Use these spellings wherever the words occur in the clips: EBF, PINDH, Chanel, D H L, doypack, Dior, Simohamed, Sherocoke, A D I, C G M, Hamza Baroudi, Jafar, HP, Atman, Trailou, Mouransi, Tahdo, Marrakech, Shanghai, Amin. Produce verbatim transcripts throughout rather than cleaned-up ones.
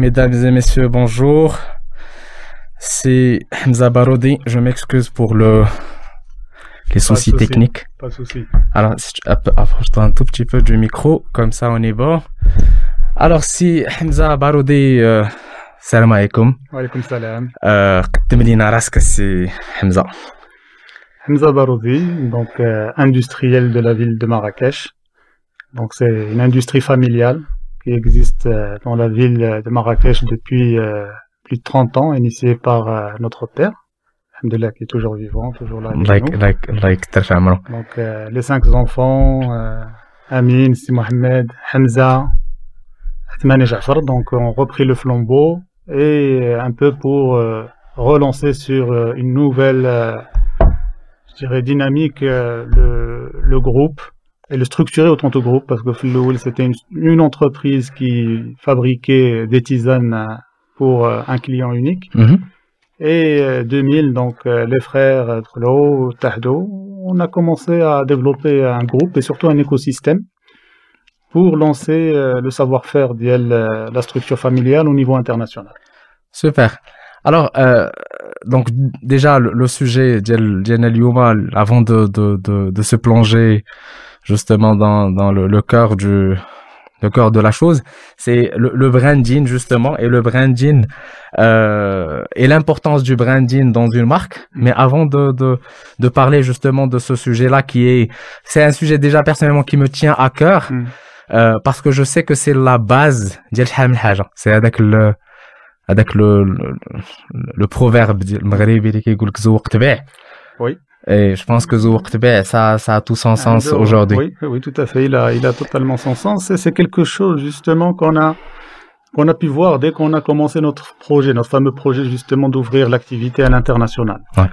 Mesdames et messieurs, bonjour. C'est Hamza Baroudi. Je m'excuse pour le... les soucis pas souci, techniques. Pas de souci. Alors, si tu approches-toi un tout petit peu du micro, comme ça on est bon. Alors, si Hamza Baroudi... Euh... Salam alaikum. Wa alaikum salam. Qu'est-ce que c'est Hamza Hamza Baroudi, donc euh, industriel de la ville de Marrakech. Donc, c'est une industrie familiale qui existe euh, dans la ville de Marrakech depuis euh, plus de trente ans, initiée par euh, notre père, Alhamdoulilah, qui est toujours vivant, toujours là. Like, like, like, donc, euh, les cinq enfants, euh, Amin, Simohamed, Hamza, Atman et Jafar, donc, ont repris le flambeau et un peu pour euh, relancer sur euh, une nouvelle, euh, je dirais, dynamique euh, le, le groupe. Et le structurer autant au groupe, parce que Trailou, c'était une, une entreprise qui fabriquait des tisanes pour euh, un client unique. Mm-hmm. Et euh, deux mille, donc euh, les frères Trailou, Tahdo, on a commencé à développer un groupe et surtout un écosystème pour lancer euh, le savoir-faire d'elle, euh, la structure familiale au niveau international. Super. Alors, euh, donc déjà le, le sujet d'elle, d'elle Yuma, avant de, de, de, de se plonger justement dans, dans le, le cœur du, le cœur de la chose, c'est le, le branding justement, et le branding euh, et l'importance du branding dans une marque. Mais avant de, de, de parler justement de ce sujet-là qui est, c'est un sujet déjà personnellement qui me tient à cœur, mm. euh, parce que je sais que c'est la base d'El Hamel Haja. C'est avec le, avec le, le, le proverbe maghribi qui dit que zouq tbih. Oui. Et je pense que ça, ça a tout son sens aujourd'hui. Oui, oui, tout à fait. Il a, il a totalement son sens. Et c'est quelque chose, justement, qu'on a, qu'on a pu voir dès qu'on a commencé notre projet, notre fameux projet, justement, d'ouvrir l'activité à l'international. Ouais.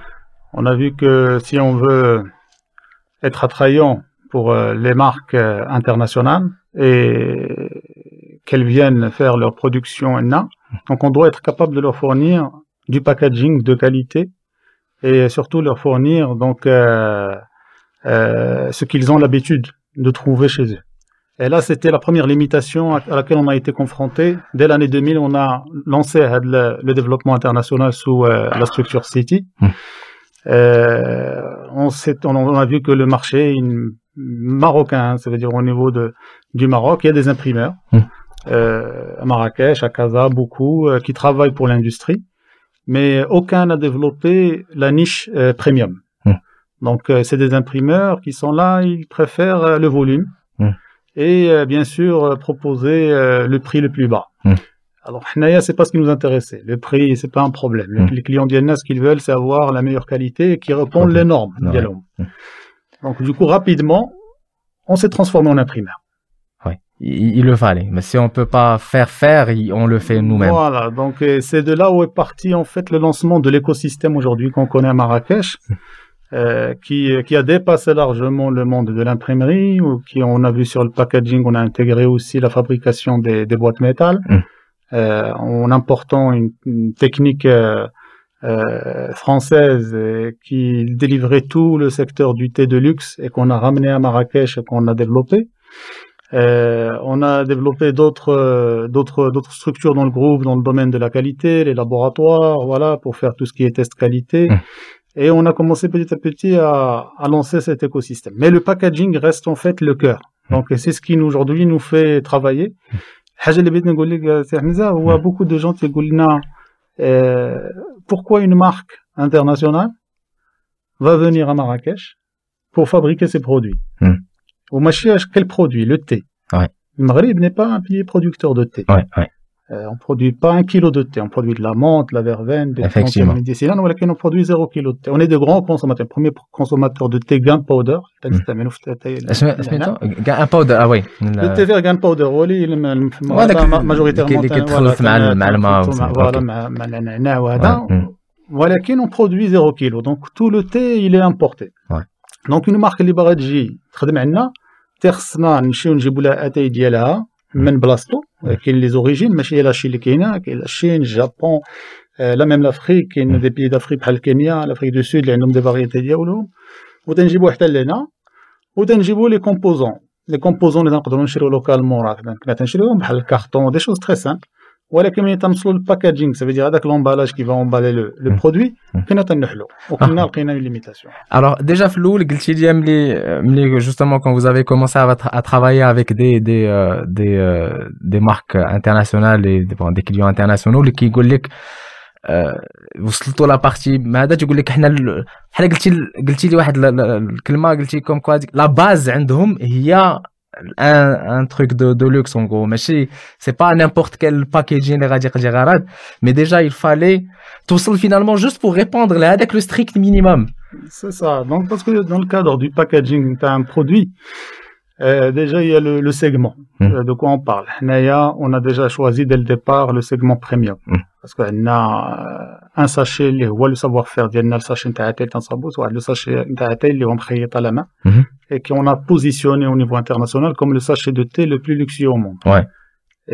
On a vu que si on veut être attrayant pour les marques internationales et qu'elles viennent faire leur production N A, donc on doit être capable de leur fournir du packaging de qualité. Et surtout leur fournir donc euh, euh, ce qu'ils ont l'habitude de trouver chez eux. Et là, c'était la première limitation à, à laquelle on a été confronté. Dès l'année deux mille, on a lancé le, le développement international sous euh, la structure City. Mmh. Euh, on, s'est, on, on a vu que le marché une, marocain, hein, ça veut dire au niveau de, du Maroc, il y a des imprimeurs mmh. euh, à Marrakech, à Casa, beaucoup, euh, qui travaillent pour l'industrie. Mais aucun n'a développé la niche euh, premium. Mmh. Donc, euh, c'est des imprimeurs qui sont là, ils préfèrent euh, le volume mmh. et, euh, bien sûr, euh, proposer euh, le prix le plus bas. Mmh. Alors, Hnaya, c'est pas ce qui nous intéressait. Le prix, c'est pas un problème. Mmh. Les clients d'Yalna, ce qu'ils veulent, c'est avoir la meilleure qualité et qui répondent okay. les normes. Non, ouais. mmh. Donc, du coup, rapidement, on s'est transformé en imprimeur. Il, il le fallait, mais si on ne peut pas faire faire, on le fait nous-mêmes. Voilà, donc c'est de là où est parti en fait le lancement de l'écosystème aujourd'hui qu'on connaît à Marrakech, euh, qui, qui a dépassé largement le monde de l'imprimerie, ou qui on a vu sur le packaging, on a intégré aussi la fabrication des, des boîtes métal, mmh. euh, en important une, une technique euh, euh, française euh, qui délivrait tout le secteur du thé de luxe et qu'on a ramené à Marrakech et qu'on a développé. Euh, on a développé d'autres, euh, d'autres, d'autres structures dans le groupe, dans le domaine de la qualité, les laboratoires, voilà, pour faire tout ce qui est test qualité. Mmh. Et on a commencé petit à petit à, à lancer cet écosystème. Mais le packaging reste en fait le cœur. Donc, mmh. c'est ce qui nous, aujourd'hui nous fait travailler. On a beaucoup de gens qui disent euh, pourquoi une marque internationale va venir à Marrakech pour fabriquer ses produits. Mmh. Au Machiach, quel produit? Le thé. Ouais. Le Maghreb n'est pas un pays producteur de thé. Ouais, ouais. Euh, on ne produit pas un kilo de thé. On produit de la menthe, de la verveine, des plantes médicinales. On produit zéro kilo de thé. On est de grands consommateurs. Le premier consommateur de thé gunpowder. Gunpowder, ah oui. Le thé vert gunpowder, oui. Majoritairement. Voilà, on produit zéro kilo. Donc tout le thé, il est importé. Ouais. Donc une marque libérée J, خدمنا عندنا ترسنا نمشيو نجيبوا لها اتاي ديالها من بلاصتو كاين لي زوريجين ماشي هي الشيء اللي كاينه كاين الصين اليابان لا ميم لافريك كاين دي بيي دافريك بحال كينيا لافريك دو سود اللي عندهم دي فاريتي ديالهم وتنجيبوا حتى لهنا وتنجيبوا لي كومبوزون لي كومبوزون اللي نقدروا نشريو لوكالمون راه كنا تنشريوهم بحال الكارطون دي شوز تري سامبل packaging, ça veut dire avec l'emballage qui va emballer le, le produit, une limitation. Alors déjà flou, justement quand vous avez commencé à, à travailler avec des des euh, des, euh, des marques internationales et bon, des clients internationaux, qui disent وصلتوا لا بارتي هذا تيقول لك حنا بحال قلتي قلتي لي واحد الكلمه قلتي كوم كوا لا باز عندهم هي ان تروك دو دو لوكس اون غو ماشي سي با نيمبورت كيل باكيجين اللي غادي يقضي غرض مي ديجا il fallait توصل فينالمون جوست بور ريبوندر لهذاك لو ستريكت مينيموم سي سا دونك باسكو دون لو كادر دو باكيجين تاع ان برودوي. Euh, déjà, il y a le, le segment mmh. de quoi on parle. Naya, on a déjà choisi dès le départ le segment premium. Mmh. Parce qu'on a un sachet, les, ou le savoir-faire, il y a le sachet intérêté, le sachet intérêté, les ont créé à la main, mmh. et qu'on a positionné au niveau international comme le sachet de thé le plus luxueux au monde. Ouais.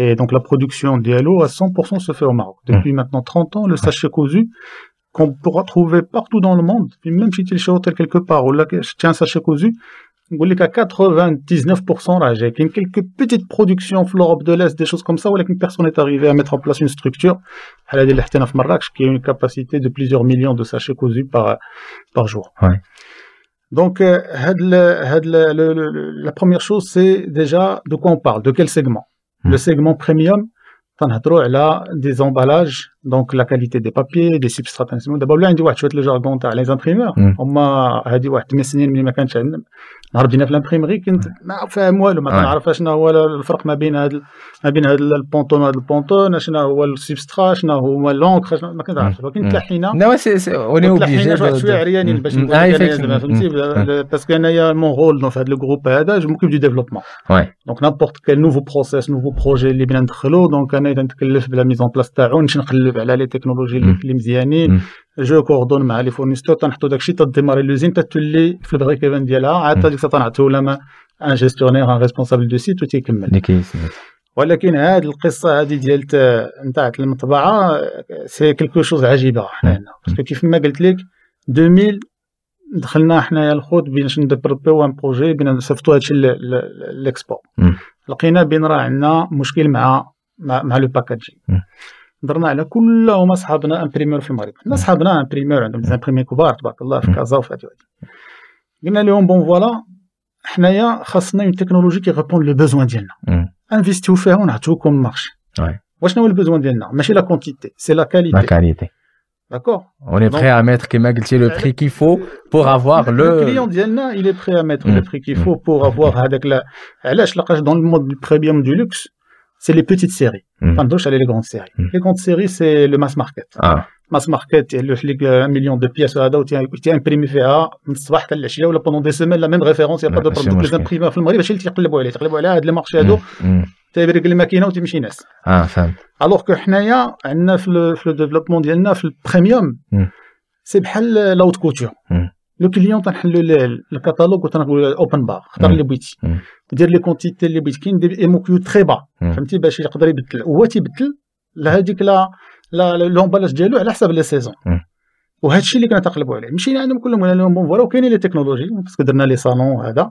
Et donc, la production d'I L O à cent pour cent se fait au Maroc. Depuis mmh. maintenant trente ans, le sachet cousu, qu'on pourra trouver partout dans le monde, puis même si tu es quelque part, ou là, je tiens un sachet cousu, on dit qu'à quatre-vingt-dix-neuf pour cent, j'ai quelques petites productions en Europe de l'Est, des choses comme ça, où une personne est arrivée à mettre en place une structure, à la Delhtana de Marrakech, qui a une capacité de plusieurs millions de sachets cousus par, par jour. Ouais. Donc, euh, la, la, la, la première chose, c'est déjà de quoi on parle, de quel segment. Mmh. Le segment premium, elle a des emballages, donc la qualité des papiers, des substrats. D'abord, là, on dit, ouais, tu vois le jargon, t'as les imprimeurs. On m'a dit, ouais, tu m'essayes, mais ma canche, on a dit, l'imprimerie, qu'on a fait, moi, le matin, on a fait, je n'ai pas le frac, ma bin, ma bin, le ponton, le ponton, je n'ai pas le substrat, je n'ai pas l'encre, je n'ai pas l'encre. Donc, la chine. Non, c'est, on est obligé. Je suis rien, il est parce qu'il y a mon rôle dans le groupe A D A, je m'occupe du développement. Donc, n'importe quel nouveau process, nouveau projet, les biens de Trailou, donc, on a نتكلف بلا ميزون بلاص تاعو نقلب على لي تكنولوجي اللي مزيانين جو كوردون مع لي فورنيستور تنحطو داكشي تديماري لوزين تتولي في البريكيفان ديالها عاد ديك تنعطيو لما ان جيستيونير ان ريسبونسابل دو سيت وتيكمل. ولكن هاد القصه هذه ديال نتاع المطبعه سي كلكو شوز عجيبه حنا هنا باسكو كيف ما قلت لك deux mille دخلنا حنايا الخوت باش نديفلوبيو ان بروجي بينا نصيفطو هادشي للاكسبور لقينا بين راه عندنا مشكل مع مع مع لو باكاجين درنا على كلهم اصحابنا امبريمور في المغرب حنا اصحابنا امبريمور عندهم زامبريمي كبار تبارك الله في كازا وفي هادي قلنا لهم بون فوالا حنايا خاصنا اون تكنولوجي كي ريبوند لو بوزوان ديالنا انفيستيو فيها ونعطيوكم المارشي واشنو هو البوزوان ديالنا ماشي لا كونتيتي سي لا كاليتي لا كاليتي داكور اون اي بري ا ميتر كيما قلتي لو بري كي فو بور افوار لو الكليون ديالنا اي لي بري ا ميتر لو بري كي فو بور افوار هذاك علاش لقاش دون المود دو بريميوم دو لوكس. C'est les petites séries. PINDH, elle est les grandes séries. Mm. Les grandes séries, c'est le mass market. Ah. Mass market, il y a un million de pièces à l'heure, il y a imprimé pendant des semaines, la même référence, il n'y a pas de problème. Les imprimeurs, ils ne sont pas là, ils ne sont pas là, ils ne sont pas là, ils ne sont pas là, ils ne sont pas là, ils ne sont pas là. Alors que nous, le développement de le premium, c'est la haute couture. Le client a le catalogue ou l'open bar, il a les boutiques. Il a les quantités, les boutiques, et mon coût très bas. فهمتي باش يقدر يبدل هو تيبدل لهذيك لا لومبالاج ديالو على حسب لي سيزون وهذا الشيء اللي كنتقلبوا عليه مشينا عندهم كلهم قلنا لهم بون فوالا وكاينين لي تكنولوجي باسكو درنا لي صالون هذا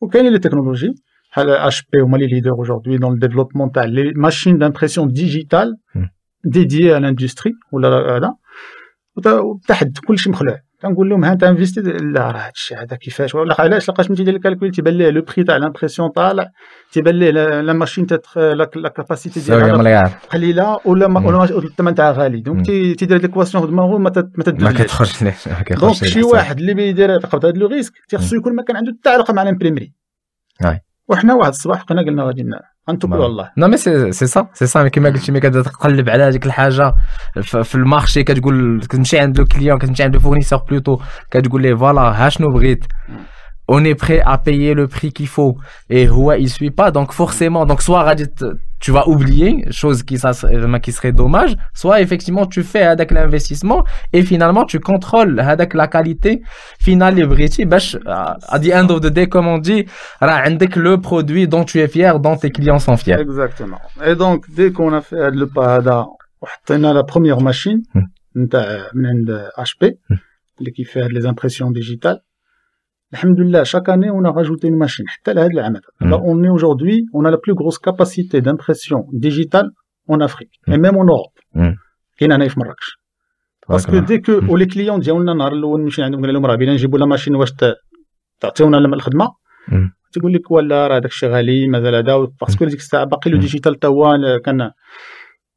وكاينين لي تكنولوجي بحال اش بي هما لي ليدر aujourd'hui dans le développement تاع لي ماشين d'impression digitale dédiées à l'industrie ولا هذا وتحد كل شيء مخلوع كنقول لهم ها انت انفيستي لا راه هذا الشيء هذا كيفاش ولا علاش لقاش ملي دير الكالكول تيبان ليه لو بري تاع لامبريسيون طالع تيبان ليه لا ماشين لا كاباسيتي ديالها قليله ولا ولا الثمن تاعها غالي دونك تيدير ليكواسيون في دماغو ما تدخلش ليه دونك شي واحد اللي بيدير تقبض هذا لو ريسك تيخصو يكون ما كان عنده حتى علاقه مع الامبريمري وحنا واحد الصباح قلنا قلنا غادي غنتوكلوا على الله. نو مي سي سي سا سي سا كيما قلتي ملي كتقلب على هذيك الحاجه في المارشي كتقول كتمشي عند لو كليون كتمشي عند لو فورنيسور بلوتو كتقول ليه فوالا ها شنو بغيت اون اي بري ا بايي لو بري كي فو اي هو اي سوي با دونك فورسيمون دونك سوا غادي tu vas oublier chose qui ça qui serait dommage soit effectivement tu fais هذاك l'investissement et finalement tu contrôles هذاك la qualité finale اللي بغيتي باش à the end of the day comme on dit راه عندك le produit dont tu es fier dont tes clients sont fiers. Exactement. Et donc dès qu'on a fait le pas هذا وحطينا la première machine نتاع من عند H P اللي كيفيها les impressions digitales. Alhamdulillah, chaque année, on a rajouté une machine. Là, on est aujourd'hui, on a la plus grosse capacité d'impression digitale en Afrique et même en Europe. Il y en a في مراكش. Parce que dès que les clients disent on a un rôle, nous sommes dans le monde. Bien, j'ai beau la machine où est-ce que on a le mal de ma. Tu dis que voilà, radak شغالي ماذا لا داو. Parce que les gens باقي le digital توال كنا.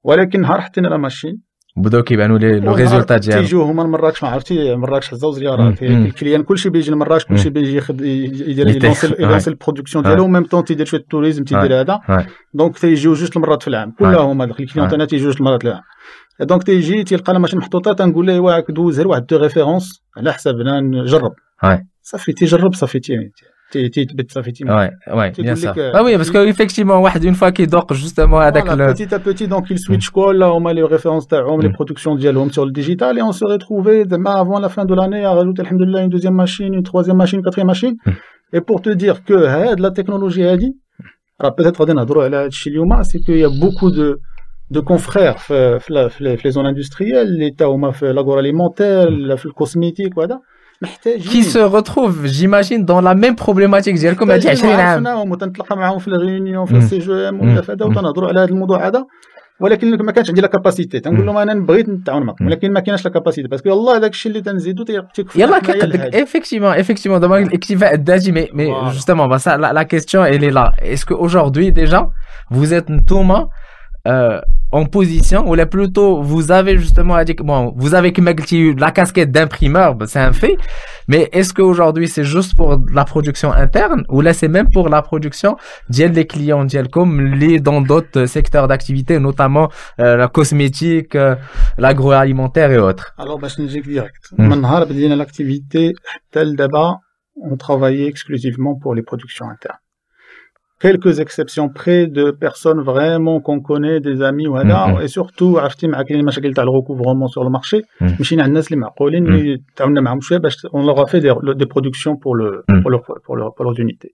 ولكن هرحتنا la machine. بدأوا كيبانوا لي لو ريزولتات ديالهم تيجيو هما لمراكش ما عرفتي مراكش حزاو زيارات الكليان كلشي بيجي لمراكش كلشي بيجي ياخذ يدير يلونسي البرودكسيون ديالو وميم طون تيدير شويه التوريزم تيدير هذا دونك تيجيو جوج المرات في العام كلهم هاد الكليان تاعنا تيجيو جوج المرات في العام دونك تيجي تيلقى ماشي محطوطه تنقول له واك دوز غير واحد دو ريفيرونس على حسابنا نجرب صافي تيجرب صافي تي Ouais, ouais, bien ça. Que... Ah oui, parce qu'effectivement, واحد, une fois qu'il dort justement avec voilà, le... Petit à petit, donc il switch quoi, là on a les références, on a les productions dialogues sur le digital et on se retrouvait demain avant la fin de l'année à rajouter, alhamdoulilah, une deuxième machine, une troisième machine, une quatrième machine. Et pour te dire que hey, de la technologie a dit, alors peut-être c'est qu'il y a beaucoup de, de confrères dans les zones industrielles, l'état dans l'agroalimentaire, dans le cosmétique, voilà. qui se retrouvent, j'imagine, dans la même problématique. J'ai comme dit, عشرين عام. وتنتلقى معهم في الريونيون في السي جو ام ولا في هذا وتنهضروا على هذا الموضوع هذا ولكن ما كانش عندي لا كاباسيتي تنقول لهم انا بغيت نتعاون معكم ولكن ما كايناش لا كاباسيتي باسكو يلاه داك الشيء اللي تنزيدو تيكفي يلاه كيقدك ايفيكتيفمون ايفيكتيفمون دابا الاكتفاء الذاتي مي مي جوستومون با سا لا كيسيون elle est là est-ce que aujourd'hui déjà vous êtes Thomas Euh, en position ou là plutôt vous avez justement à dire bon vous avez la casquette d'imprimeur ben, c'est un fait mais est-ce qu'aujourd'hui c'est juste pour la production interne ou là c'est même pour la production d'elle des clients d'elle comme les dans d'autres secteurs d'activité notamment euh, la cosmétique euh, l'agroalimentaire et autres alors bah je dis direct manhar بدينا l'activité telle d'abord on travaillait exclusivement pour les productions internes quelques exceptions près de personnes vraiment qu'on connaît des amis ou mm-hmm. et surtout عرفتي مع كاين المشاكل تاع الركوفرومون سور لو مارشي مشينا عند الناس اللي معقولين اللي تعاوننا معهم شويه باش on leur a fait des, des productions pour le pour leur pour leur pour leurs unités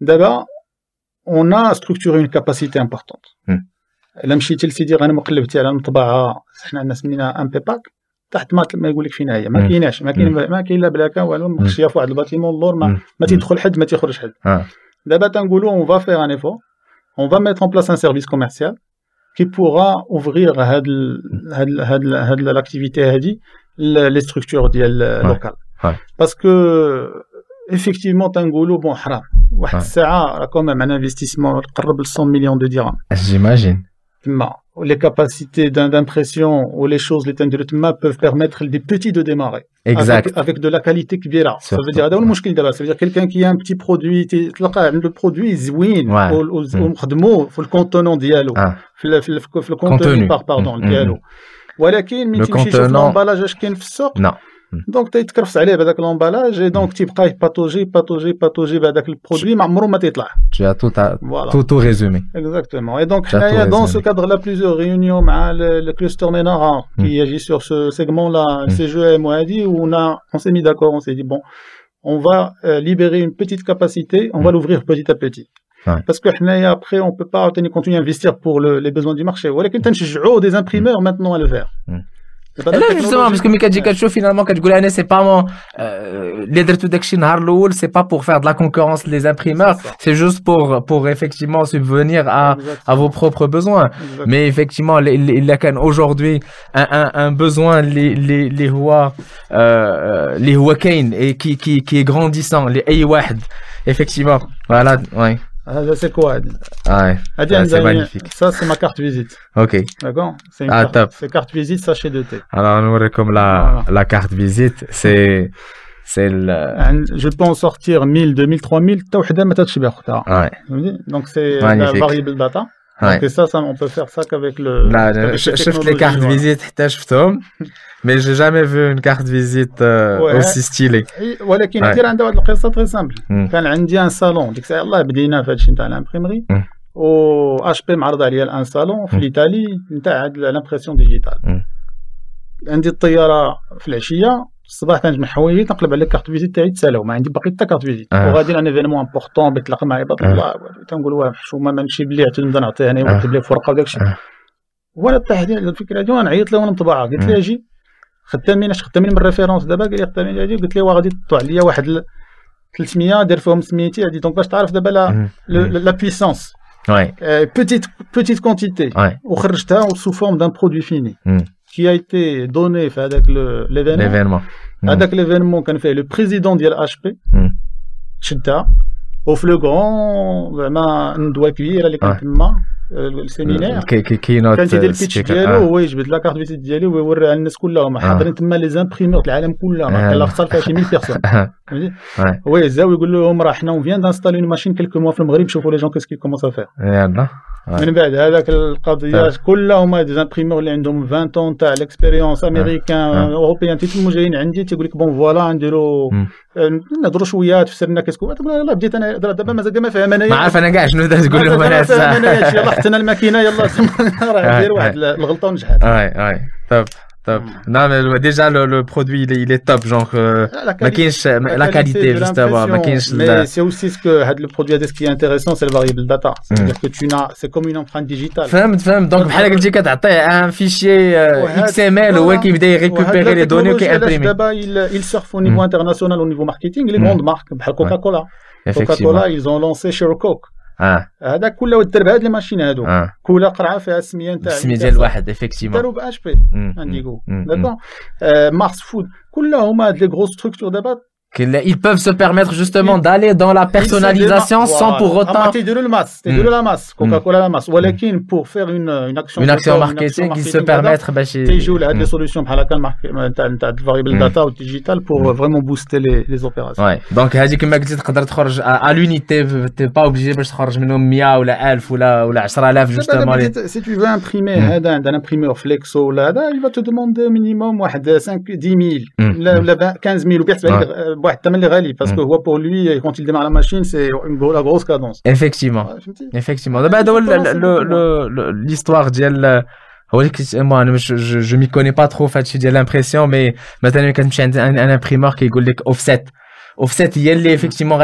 d'abord on a structuré une capacité importante الا مشيتي لسيدي غانا مقلبتي على المطبعه حنا الناس منينا ان بي باك تحت ما ما يقول لك فينا هي ما كايناش ما كاين ما كاين لا بلاكه والو مخشيه في واحد الباتيمون اللور ما, ما تيدخل حد ما تيخرج حد D'abord, on va faire un effort, on va mettre en place un service commercial qui pourra ouvrir à l'activité, les structures locales. Parce que, effectivement, Tangoulou, bon, haram. Ça a quand même un investissement de cent millions de dirhams. J'imagine. Les capacités d'impression ou les choses, les tendres de peuvent permettre des petits de démarrer. Exact. Avec, avec de la qualité qui vient là. Ça veut dire, ça veut dire quelqu'un qui a un petit produit, le produit, il faut le contenant dialogue. Le contenu, pardon, le dialogue. Voilà, mais tu me l'emballage, je ne sais pas. Non. Donc, tu as été salé avec l'emballage et donc tu as patauger, patauger, patauger avec le produit, mais tu n'as pas Tu as tout, à, voilà. tout, tout résumé. Exactement. Et donc, il y a dans ce cadre-là plusieurs réunions avec le, le cluster Ménara mm. qui agit sur ce segment-là, mm. C G M ou A D I, où on, a, on s'est mis d'accord, on s'est dit, bon, on va euh, libérer une petite capacité, on mm. va l'ouvrir petit à petit. Ouais. Parce que après, on ne peut pas continuer à investir pour le, les besoins du marché. Ou alors, on a des imprimeurs maintenant à le faire. Mm. Et là justement parce que Mikadji Kachou finalement quand tu dis que c'est pas mon leader tout d'action Harloul c'est pas pour faire de la concurrence les imprimeurs c'est, c'est juste pour pour effectivement subvenir à à vos propres besoins Exactement. Mais effectivement il y a aujourd'hui un un un besoin les les les rois euh les wakain et qui qui qui est grandissant les ay wahed effectivement voilà ouais C'est quoi ah, Adian, c'est magnifique. Ça, c'est ma carte visite. Ok. D'accord C'est une ah, carte, top. C'est carte visite, sachet de thé. Alors, nous, comme la, ah. la carte visite, c'est. c'est le... Je peux en sortir mille, deux mille, trois mille. Ouais. Donc, c'est magnifique. La variable data. Ouais. Et ça, ça, on peut faire ça qu'avec le. Là, avec je cherche les cartes ouais. visite, mais j'ai jamais vu une carte visite euh, ouais. aussi stylée. Ouais, mais il y a une question très simple. Quand on dit un salon, dit que Allah bdina fait à l'imprimerie, ou H P m'arrête à l'I A un salon, en Italie, l'impression digitale. On dit طيارة في العشية الصباح كنجمع حوايجي تنقلب على كارت فيزيت تاعي تسالاو ما عندي باقي حتى كارت فيزيت وغادي لان ايفينمون امبورطون بيتلاقى معايا بطل الله تنقول واه حشومه ما نمشي بلي حتى نبدا نعطيه انا ونكتب ليه فرقه وداك الشيء وانا طاحت على الفكره دي وانا عيطت له وانا مطبعه قلت له اجي خدامين اش خدامين من الريفيرونس دابا قال لي خدامين اجي قلت له واه غادي تطوع ليا واحد ثلاثمية دير فيهم سميتي هادي دونك باش تعرف دابا لا لا بويسونس ouais. euh, petite, petite quantité, ouais. sous forme d'un produit fini mm. qui a été donné avec l'événement. Avec l'événement, mm. le président de l'H P, mm. Chita, au Flegon, on doit accueillir les cantements. السيمينار كانت ديال البيتش ديالو ويجبد لا كارت فيزيت ديالو ويوريها للناس كلهم حاضرين تما لي زامبريمور العالم كلهم كان خسر فيها شي مية بيرسون فهمتي هو يزاو يقول لهم راه حنا فيان دانستالي اون ماشين كلكو موا في المغرب شوفوا لي جون كيس كي كومونس افير يلا من بعد هذاك القضيه كلهم هاد زامبريمور اللي عندهم عشرين طون تاع ليكسبيريونس امريكان اوروبيان تيتم جايين عندي تيقول لك بون فوالا نديرو نهضروا شويه تفسرنا كيسكو يلاه بديت انا دابا مازال ما فاهم انايا ما عارف انا كاع شنو تقول لهم انا حتى انا الماكينه يلا راه ندير واحد الغلطه ونجحت اي اي طب طب نعم ديجا لو برودوي لي توب جونغ ما كاينش لا كاليتي جوستومون ما كاينش مي سي اوسي سكو هذا لو برودوي هذا سكي انتريسون سي الفاريبل داتا سيتير كو تونا سي كوم اون امبرانت ديجيتال فهمت فهمت دونك بحال قلتي كتعطيه ان فيشي اكس ام ال هو كيبدا يريكوبيري لي دوني كي امبريمي دابا يل سيرف او نيفو انترناسيونال او نيفو ماركتينغ لي غوند مارك بحال كوكاكولا كوكاكولا ils ont lancé Sherocoke هذا كله والدرب هاد لي ماشين هادو كل قرعه فيها السميه نتاع السميه ديال واحد ايفيكتيفمون داروا باش بي انديغو داكو مارس فود كلهم هاد لي غرو ستركتور دابا ils peuvent se permettre justement d'aller dans la personnalisation sans pour autant تيديروا الماس تيديروا لا ماس كوكاكولا لا ماس ولكن pour faire une une action une action marketing qui se permettre باش تيجيو لهاد لي solutions بحال هكا نتاع نتاع variable data و digital pour vraiment booster les les opérations ouais donc هادي كما قلتي تقدر تخرج à l'unité t'es pas obligé باش تخرج منهم مية ولا ألف ولا ولا عشرة آلاف justement si tu veux imprimer هذا عند imprimeur flexo ولا هذا il va te demander minimum واحد cinq dix mille ولا quinze mille وبيحسب Ouais, parce que pour lui, quand il démarre la machine, c'est une grosse, la grosse cadence. Effectivement. Effectivement. L'histoire d'elle, je ne m'y connais pas trop, j'ai l'impression, mais maintenant, quand j'ai un imprimeur qui dit offset, offset, il y a effectivement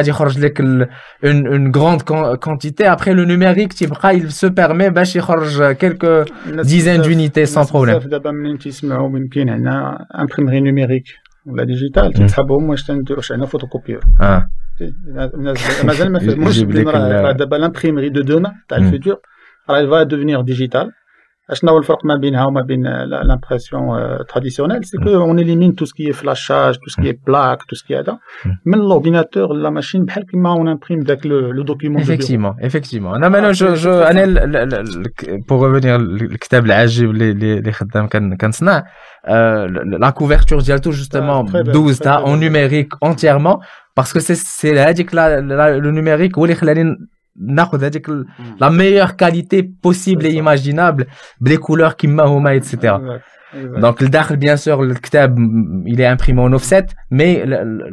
une grande quantité. Après, le numérique, il se permet de quelques dizaines d'unités sans problème. Imprimerie numérique. ولا ديجيتال تيسحبهم واش تنديروش علينا فوتوكوبيور اه مازال ما فهموش بلي راه دابا لامبريمري دو دوما تاع الفيتور راه الفا ديفينير ديجيتال اشنو هو الفرق ما بينها وما بين لامبريسيون تراديسيونيل سي كو اون اليمين تو سكي فلاشاج تو سكي بلاك تو سكي هذا من لورديناتور لا ماشين بحال كيما اون امبريم داك لو دوكيمون effectivement effectivement انا انا انا pour revenir الكتاب العجيب اللي اللي خدام كنصنع Euh, la couverture dialto justement ah, douze bien, en numérique entièrement parce que c'est c'est là que la, la, le numérique ou les la meilleure qualité possible et imaginable les couleurs qui mahoma etc ah, exact, exact. Donc le dakhel bien sûr le kitab il est imprimé en offset mais le, le,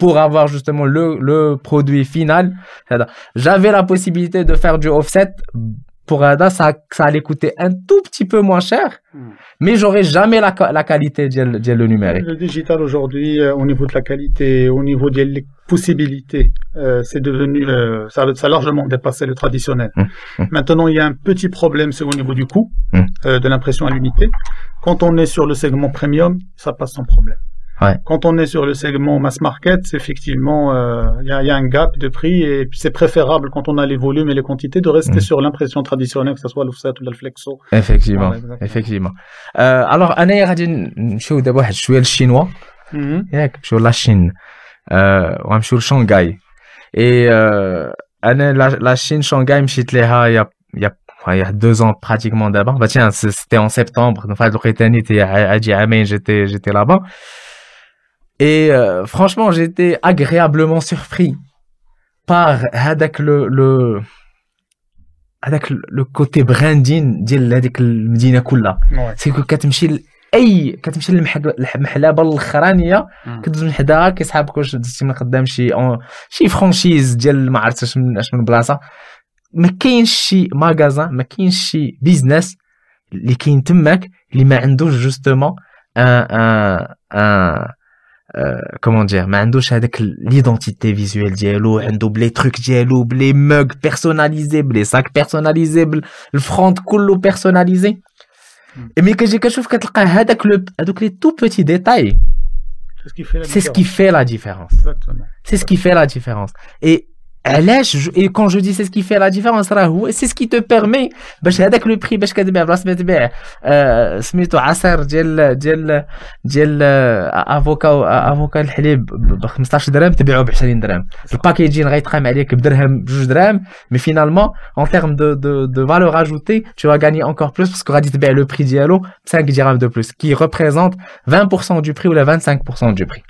pour avoir justement le le produit final j'avais la possibilité de faire du offset pour Ada, ça, ça allait coûter un tout petit peu moins cher, mm. mais j'aurais jamais la, la qualité de, de le numérique. Le digital aujourd'hui, euh, au niveau de la qualité, au niveau des possibilités, euh, c'est devenu, euh, ça, ça a largement dépassé le traditionnel. Mm. Maintenant, il y a un petit problème, c'est au niveau du coût, mm. euh, de l'impression à l'unité. Quand on est sur le segment premium, ça passe sans problème. Ouais. Quand on est sur le segment mass market, effectivement, il euh, y, y a un gap de prix et c'est préférable quand on a les volumes et les quantités de rester mmh. sur l'impression traditionnelle, que ce soit l'offset ou le flexo. Effectivement, ouais, effectivement. Euh, alors, on va voir d'abord le chinois, la Chine, on va voir Shanghai. Et euh, la Chine, Shanghai, il y a, il y a il y a deux ans pratiquement d'abord. Bah, tiens, c'était en septembre, donc j'étais, j'étais là-bas. Et euh, franchement, j'étais agréablement surpris par hadak le le hadak le côté branding ديال هذيك المدينه كلها سيكون كتمشي لاي كتمشي للمحلبه الاخرانيه كدوز من حداها كيسحابك واش دزتي من قدام شي شي فرانشيز ديال ما عرفتش من اش من بلاصه ما كاينش شي ماغازا ما كاينش شي بيزنس اللي كاين تماك اللي ما عندوش جوستومون ان ان Euh, comment dire mais عندوش هذاك l'identité visuelle ديالو عنده بلي تروك ديالو بلي ماغ بيرسوناليزي بلي ساك بيرسوناليزي الفرونت كله بيرسوناليزي مي كنجي كنشوف كتلقى هذاك هذوك لي تو بيتي ديتاي c'est ce qui fait la différence c'est ce qui fait la différence et Et quand je dis c'est ce qui fait la différence, c'est ce qui te permet avec le prix avocat le packaging mais finalement en termes de, de, de valeur ajoutée tu vas gagner encore plus parce que le prix dialo cinq dirhams de plus qui représente vingt pour cent du prix ou la vingt-cinq pour cent du prix.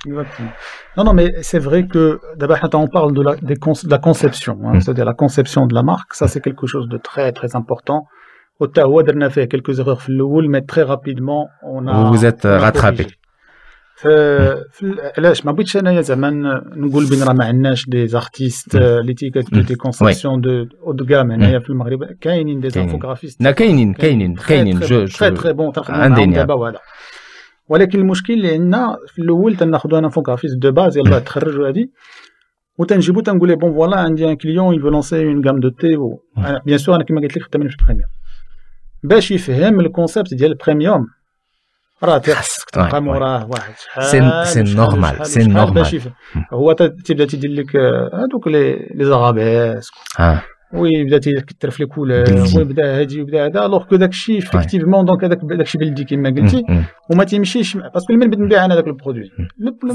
Non, non, mais c'est vrai que d'abord, on parle de la, des cons, de la conception, hein, c'est-à-dire la conception de la marque. Ça, c'est quelque chose de très, très important. Au Tahouad, on a fait quelques erreurs, mais très rapidement, on a. Vous vous êtes rattrapé. علاش ما بغيتش انايا زعما نقول بان راه ما عندناش دي زارتيست اللي تيكتبوا دي كونسيبسيون دو اودغام هنايا في المغرب كاينين دي زانفوغرافيست كاينين كاينين كاينين جو تري بون تخدم ولكن المشكل اللي عندنا في الاول تناخذوا انا فوغرافيست دو باز يلاه تخرجوا هذه وتنجيبوا تنقول ليه بون فوالا عندي ان كليون يبغي لونسي اون غام دو تي بيان سور انا كما قلت لك خدامين في البريميوم باش يفهم الكونسيبت ديال البريميوم راه تيحسك تبقى موراه واحد شحال سي نورمال سي نورمال هو تيبدا تيدير لك هذوك لي لي زغابيس ويبدا تيكثر في لي كولور ويبدا هادي ويبدا هذا الوغ كو داكشي ايفيكتيفمون دونك هذاك داكشي بلدي كما قلتي وما تيمشيش باسكو من بد نبيع انا داك البرودوي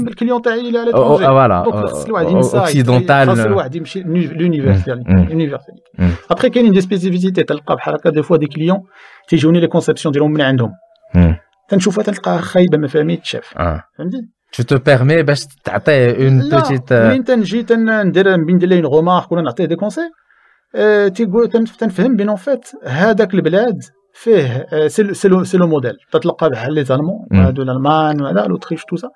الكليون تاعي الا على البروجي دونك خاص الواحد ينساي خاص الواحد يمشي لونيفرسال لونيفرسال ابخي كاينين دي سبيسيفيتي تلقى بحال هكا دي فوا دي كليون تيجوني لي كونسيبسيون ديالهم من عندهم تنشوفها تلقاها خايبه ما فهميتش فهمتي tu te permets باش تعطيه اون بيتيت منين تنجي تندير ندير ليه رومارك ولا نعطيه دي كونساي تيقول تنفهم بان فات هذاك البلاد فيه سي لو موديل تتلقى بحال لي زالمون هادو الالمان وهذا لوتريش تو سا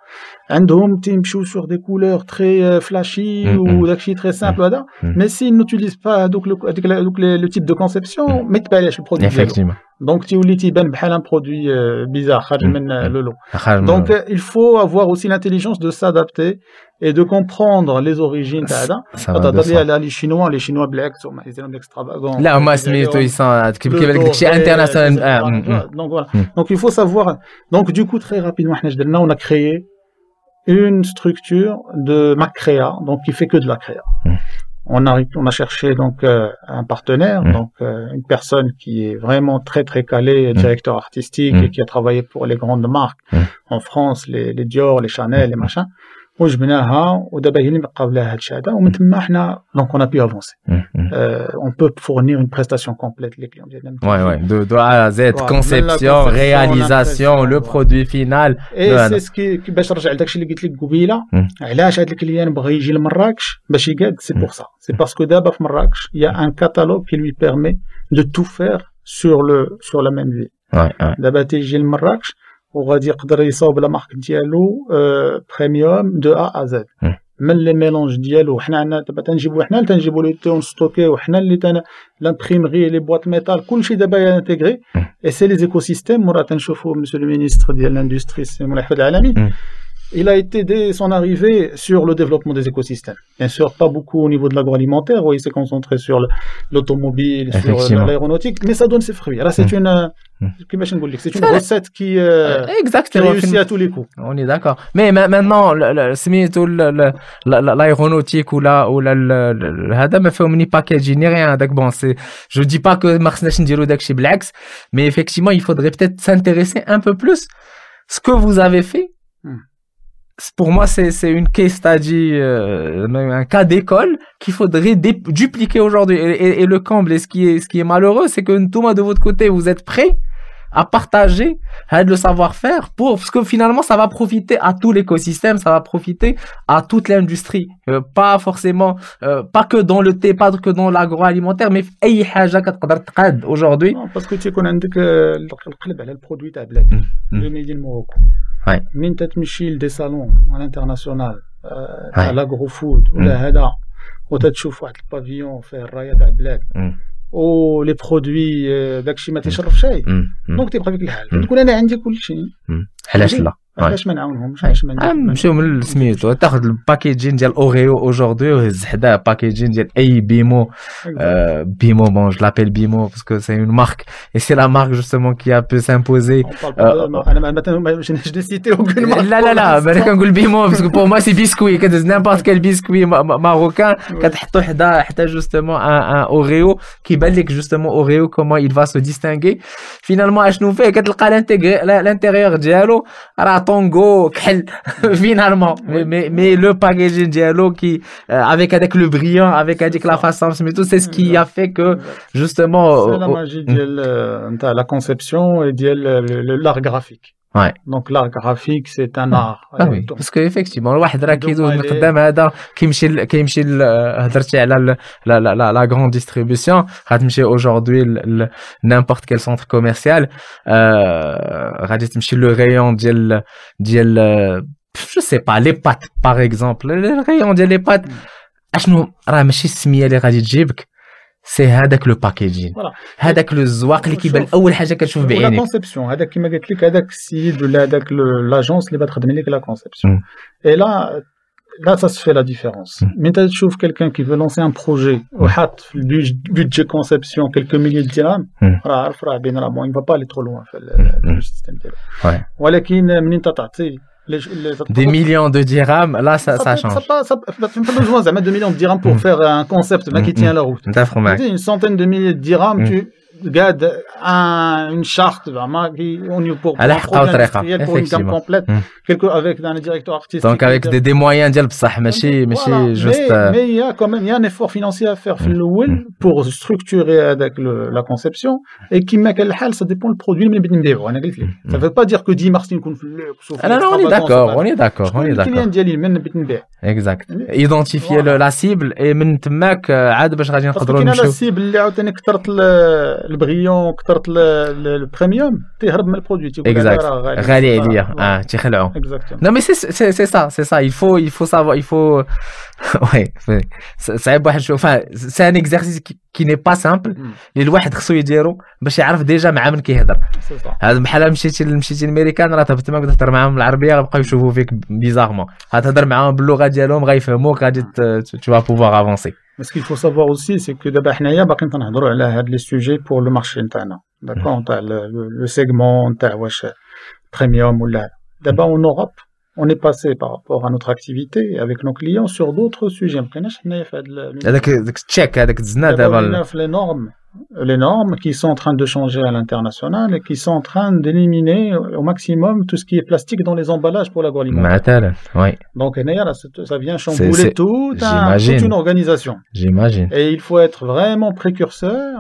عندهم تيمشيو سور دي كولور تري فلاشي وداكشي تري سامبل هذا مي سي نوتيليز با هادوك هادوك هادوك لو تيب دو كونسيبسيون ما يتبالاش البرودوي ديالو Donc, tu oublies ben un produit bizarre, le lot. Donc, il faut avoir aussi l'intelligence de s'adapter et de comprendre les origines. Attends, les Chinois, les Chinois blacks, ils sont extravagants. Là, moi, ils sont internationaux. Donc voilà. Donc, il faut savoir. Donc, du coup, très rapidement, on a créé une structure de marque créa, donc qui fait que de la créa. On a, on a cherché donc euh, un partenaire, mmh. donc euh, une personne qui est vraiment très très calée, directeur artistique mmh. et qui a travaillé pour les grandes marques mmh. en France, les, les Dior, les Chanel, les machins. وجبناها ودابا هي اللي مقابله هادشي هذا ومن تما حنا دونك اون بي افونسي اون بو فورنير اون بريستاسيون كومبليت لي كليون ديالنا واي واي دو دو ا زيت كونسيبسيون رياليزاسيون لو برودوي فينال اي سي سكي باش نرجع لداكشي اللي قلت لك قبيله علاش هاد الكليان بغى يجي لمراكش باش يقاد سي بور سا سي باسكو دابا في مراكش يا ان كاتالوج كي لوي بيرمي دو تو فير سور لو سور لا ميم في دابا تيجي لمراكش وغادي يقدر يصاوب لا مارك ديالو بريميوم دو ا ا زد من لي ميلونج ديالو حنا عندنا دابا تنجيبو حنا اللي تنجيبو لو تي ونستوكي وحنا اللي تن لامبريمري لي بواط ميتال كلشي دابا انتيغري اي سي لي ايكو سيستيم مورا تنشوفو مسيو لو مينيستر ديال لاندستري سي مولاي حفظ العالمي il a été dès son arrivée sur le développement des écosystèmes. Bien sûr, pas beaucoup au niveau de l'agroalimentaire, où il s'est concentré sur l'automobile, sur l'aéronautique, mais ça donne ses fruits. Là, c'est une, mmh. c'est une recette qui, euh, qui réussit à tous les coups. On est d'accord. Mais maintenant, l'aéronautique ou la, ou la, le me fait ni packaging ni rien. Bon, c'est, je dis pas que Marx Nashendiro Dakshi Blacks, mais effectivement, il faudrait peut-être s'intéresser un peu plus ce que vous avez fait. Pour moi, c'est, c'est une case study, euh, un cas d'école qu'il faudrait dé- dupliquer aujourd'hui. Et, et, et le comble, et ce qui est, ce qui est malheureux, c'est que tout le monde de votre côté, vous êtes prêts à partager, à être le savoir-faire pour, parce que finalement, ça va profiter à tout l'écosystème, ça va profiter à toute l'industrie. Euh, pas forcément, euh, pas que dans le thé, pas que dans l'agroalimentaire, mais أي حاجة كتقدر تقاد aujourd'hui. Non, parce que tu connais le produit de la blague, le made in Morocco. من تتمشي دي سالون على انترناسيونال على غرو فود ولا هذا وتتشوف واحد البافيون فيه الرايه تاع البلاد و لي برودوي داكشي ما تيشرف شي دونك تيبقى فيك الحال تقول انا عندي كلشي علاش لا علاش ما نعاونهمش؟ علاش ما نعاونهمش؟ نمشيو من سميتو تاخذ الباكيجين ديال اوريو اجوردي وهز حداه باكيجين ديال اي بيمو euh, بيمو بون جو لابيل بيمو باسكو سي اون مارك اي سي لا مارك جوستومون كي ا بو سامبوزي انا مثلا باش نجديتي اون مارك لا لا لا انا كنقول بيمو باسكو بور ما سي بيسكوي كدز نيمبارت كال بيسكوي ماروكان كتحطو حدا حتى جوستومون ان اوريو كيبان لك جوستومون اوريو كومون il va se distinguer finalement اشنو فيه كتلقى لانتيغيور ديالو راه Tongo, finalement, oui. mais, mais le packaging Diallo qui, euh, avec, avec le brillant, avec, avec la façon, mais tout, c'est ce qui a fait que, justement. C'est euh, la magie euh, de la conception et de l'art graphique. Ouais. Donc l'art graphique c'est un art. Ah oui. Parce que effectivement, le واحد راه كيدوز من قدام هذا كيمشي كيمشي هضرتي على لا لا لا grande distribution غتمشي aujourd'hui n'importe quel centre commercial غادي تمشي le rayon ديال ديال je sais pas les pâtes par exemple le rayon ديال les pâtes اشنو راه ماشي السميه اللي غادي تجيبك سي هذاك لو باكيجين هذاك لو زواق اللي كيبان اول حاجه كتشوف بعينيك لا كونسيبسيون هذاك كما قلت لك هذاك السيد ولا هذاك لاجونس اللي بتخدم لك لا كونسيبسيون اي لا لا تسفي لا ديفيرونس ملي تشوف كلكان كي فو لونسي ان بروجي وحاط في البيدجي كونسيبسيون كلكو مليون درهم راه عارف راه بين راه بون با با لي ترو لوان في السيستم ديالو ولكن ملي انت تعطي des millions de dirhams, là ça, ça, ça change. Ça ne fait pas besoin de deux millions de dirhams pour faire un concept là, qui tient la route. Une centaine de milliers de dirhams, tu regardes un, une charte vraiment qui au niveau pour un projet industriel pour une gamme complète, quelque avec un directeur artistique. Donc avec des, des moyens dial bsah, machi, machi juste. Mais il y a quand même il y a un effort financier à faire pour structurer avec le, la conception et qui met quel hal ça dépend le produit mais bien d'abord. Ça veut pas dire que dit Martin qu'on fait. Non non on est d'accord, on est d'accord, on est d'accord. Exact. Identifier la cible et من تماك عاد باش غادي نقدروا نمشيو. كاين لا سيبل اللي عاوتاني كثرت le brillant كثرت le premium تهرب من البرودوي تيقول راه غالي عليا اه تيخلعوا non mais c'est c'est c'est ça c'est ça il faut il faut savoir il faut ouais صعيب واحد شوف c'est un exercice qui n'est pas simple اللي الواحد خصو يديرو باش يعرف ديجا مع من كيهضر هذا بحال مشيتي مشيتي للامريكان راه تبت ماك تهضر معاهم بالعربيه غيبقاو يشوفوا فيك بيزارمون غتهضر معاهم باللغه ديالهم غيفهموك غادي tu vas pouvoir avancer. Mais ce qu'il faut savoir aussi, c'est que d'abord, on a pas qu'entendre là les sujets pour le marché interne, d'accord, on a le, le segment, on a wesh premium ou là. D'abord en Europe, on est passé par rapport à notre activité avec nos clients sur d'autres sujets. On connaît jamais fait de. Avec avec check, avec znad d'abord. Les normes, les normes qui sont en train de changer à l'international et qui sont en train d'éliminer au maximum tout ce qui est plastique dans les emballages pour l'agroalimentaire. Oui. Donc ça vient chambouler c'est, c'est, tout un, toute une organisation. J'imagine. Et il faut être vraiment précurseur.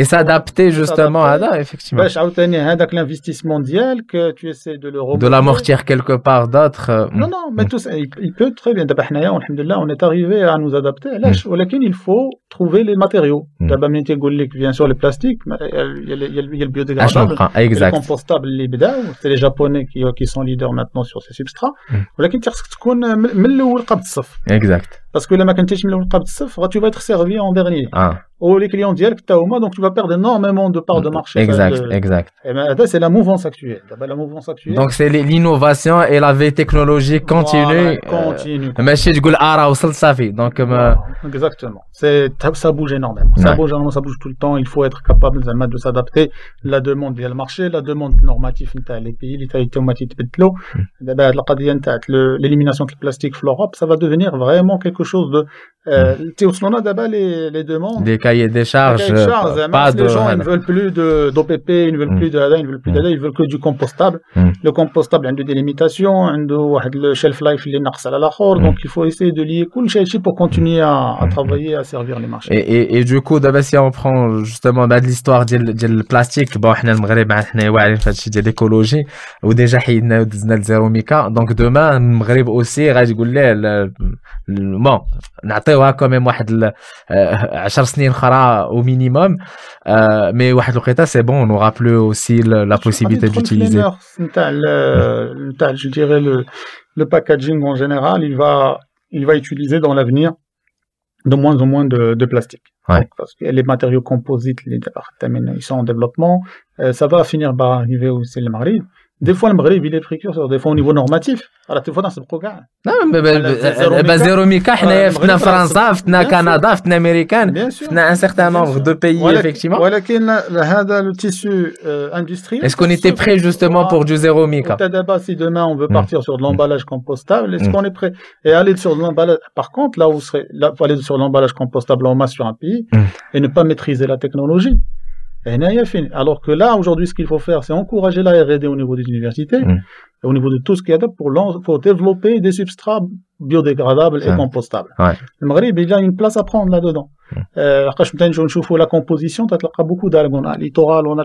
Et s'adapter justement à ça, effectivement. Bah, عاوتاني هذاك l'investissement ديالك que tu essaies de le remonter. De l'amortir quelque part d'autre. Non non, mais tout ça, il, il peut très bien. دابا حنايا والحمدلله on est arrivé à nous adapter. علاش ولكن il faut trouver les matériaux. دابا ملي تيقول لك bien sûr le plastique, il y a le biodégradable, le compostable اللي بداو, c'est les japonais qui qui sont leaders maintenant sur ces substrats. ولكن تي خصك تكون من الاول قبل الصف. Exact. Parce que là ما كنتيش من الاول قبل الصف, tu vas être servi en dernier. Ou les clients directs, donc tu vas perdre énormément de parts de marché. Exact, de... exact. Et ben, c'est la mouvance actuelle. La mouvance actuelle. Donc c'est l'innovation et la veille technologique continue. Voilà, continue. Mais je dis que l'ara ou ça le savait. Donc exactement. C'est ça bouge énormément. Ouais. Ça bouge énormément, ça bouge tout le temps. Il faut être capable de s'adapter. La demande via le marché, la demande normative via les pays, les automatiques de l'eau. D'abord la quatrième tête, l'élimination du plastique en Europe, ça va devenir vraiment quelque chose de. Tu vois, on a d'abord les les demandes. Des cahiers des charges. Des charges. Euh, pas de... Les gens ils ne veulent plus de d'O P P, ils ne veulent plus de là, ils ne veulent plus de là, ils veulent que du compostable. Mm. Le compostable a des limitations, a le shelf life il est ناقص à la horde, donc il faut essayer de lier tout ça pour continuer à, à travailler, à servir les marchés. Et et, et du coup, d'abord si on prend justement bah, l'histoire ديال ديال البلاستيك, bah, on a le Maghreb, on a ouais, fait chez de l'écologie, ou déjà on a des zéro mica, donc demain le Maghreb aussi, je vais dire le bon, نعطيوها كوميم واحد عشر سنين خرا au minimum mais واحد الوقيته c'est bon on aura plus aussi la possibilité d'utiliser نتاع نتاع je dirais le le packaging en général il va il va utiliser dans l'avenir de moins en moins de de plastique ouais. Parce que les matériaux composites les ils sont en développement ça va finir par arriver aussi le Maghreb des fois le Maghreb il est précurseur, des fois au niveau normatif. Alors des fois dans ce programme. Non mais zéro mika, on est en France, en Canada, en américaine, on a un certain nombre de pays effectivement. Mais le tissu industriel. Est-ce qu'on était prêt justement pour du zéro mika? Si demain on veut partir sur de l'emballage compostable, est-ce qu'on est prêt? Et aller sur de l'emballage. Par contre, là où serait, là aller sur l'emballage compostable en masse sur un pays et ne pas maîtriser la technologie. Alors que là, aujourd'hui, ce qu'il faut faire, c'est encourager la R et D au niveau des universités, mmh. et au niveau de tout ce qu'il y a pour, pour développer des substrats biodégradables mmh. et compostables. Ouais. Le Maghreb, il y a une place à prendre là-dedans. Euh, quand je vois la composition, tu as beaucoup d'algues. On a littoral, on a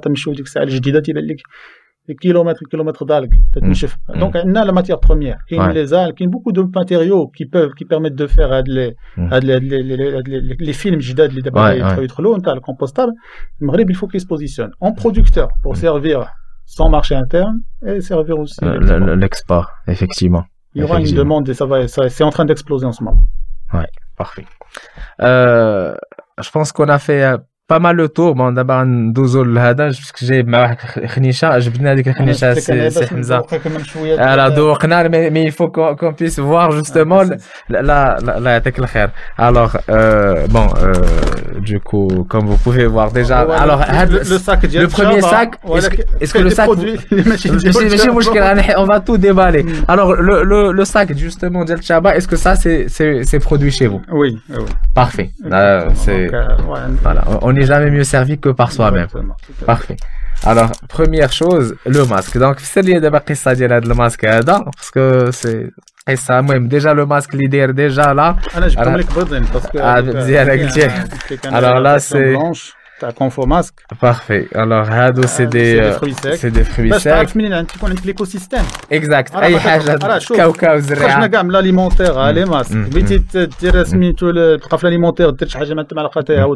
des kilomètres et kilomètres d'algues. Mmh. Donc, on a la matière première. Il y a les algues, il y a beaucoup de matériaux qui, peuvent, qui permettent de faire les, mmh. les, les, les, les, les films, le compostable. Le Maghreb, il faut qu'il se positionne en producteur pour mmh. servir son marché interne et servir aussi euh, l'export. Effectivement. Il y aura une demande et ça va, ça, c'est en train d'exploser en ce moment. Ouais, parfait. Euh, je pense qu'on a fait. Euh... pas mal le tour. Bon, d'abord, ندوزو لهذا puisque j'ai ma khnicha, جبنا هذيك الخنيشه سي حمزه على ذوقنا, mais il faut qu'on puisse voir justement la la يعطيك الخير. Alors euh, bon euh, du coup comme vous pouvez voir déjà alors le sac le premier sac est-ce que le sac on va tout déballer. Alors le le le sac justement ديال الشابا, est-ce que ça c'est c'est c'est produit chez vous? Oui, parfait. C'est voilà, on n'est jamais mieux servi que par soi-même. Parfait. Alors, première chose, le masque. Donc, c'est lié d'abord à ça, le masque, parce que c'est ça. Même déjà le masque leader déjà là. Alors là, c'est t'as confort masque. Parfait. Alors, hado, c'est des, euh, c'est des fruits secs. Parce que un petit peu l'écosystème. Exact. Aïe, l'alimentaire, les masques. L'alimentaire,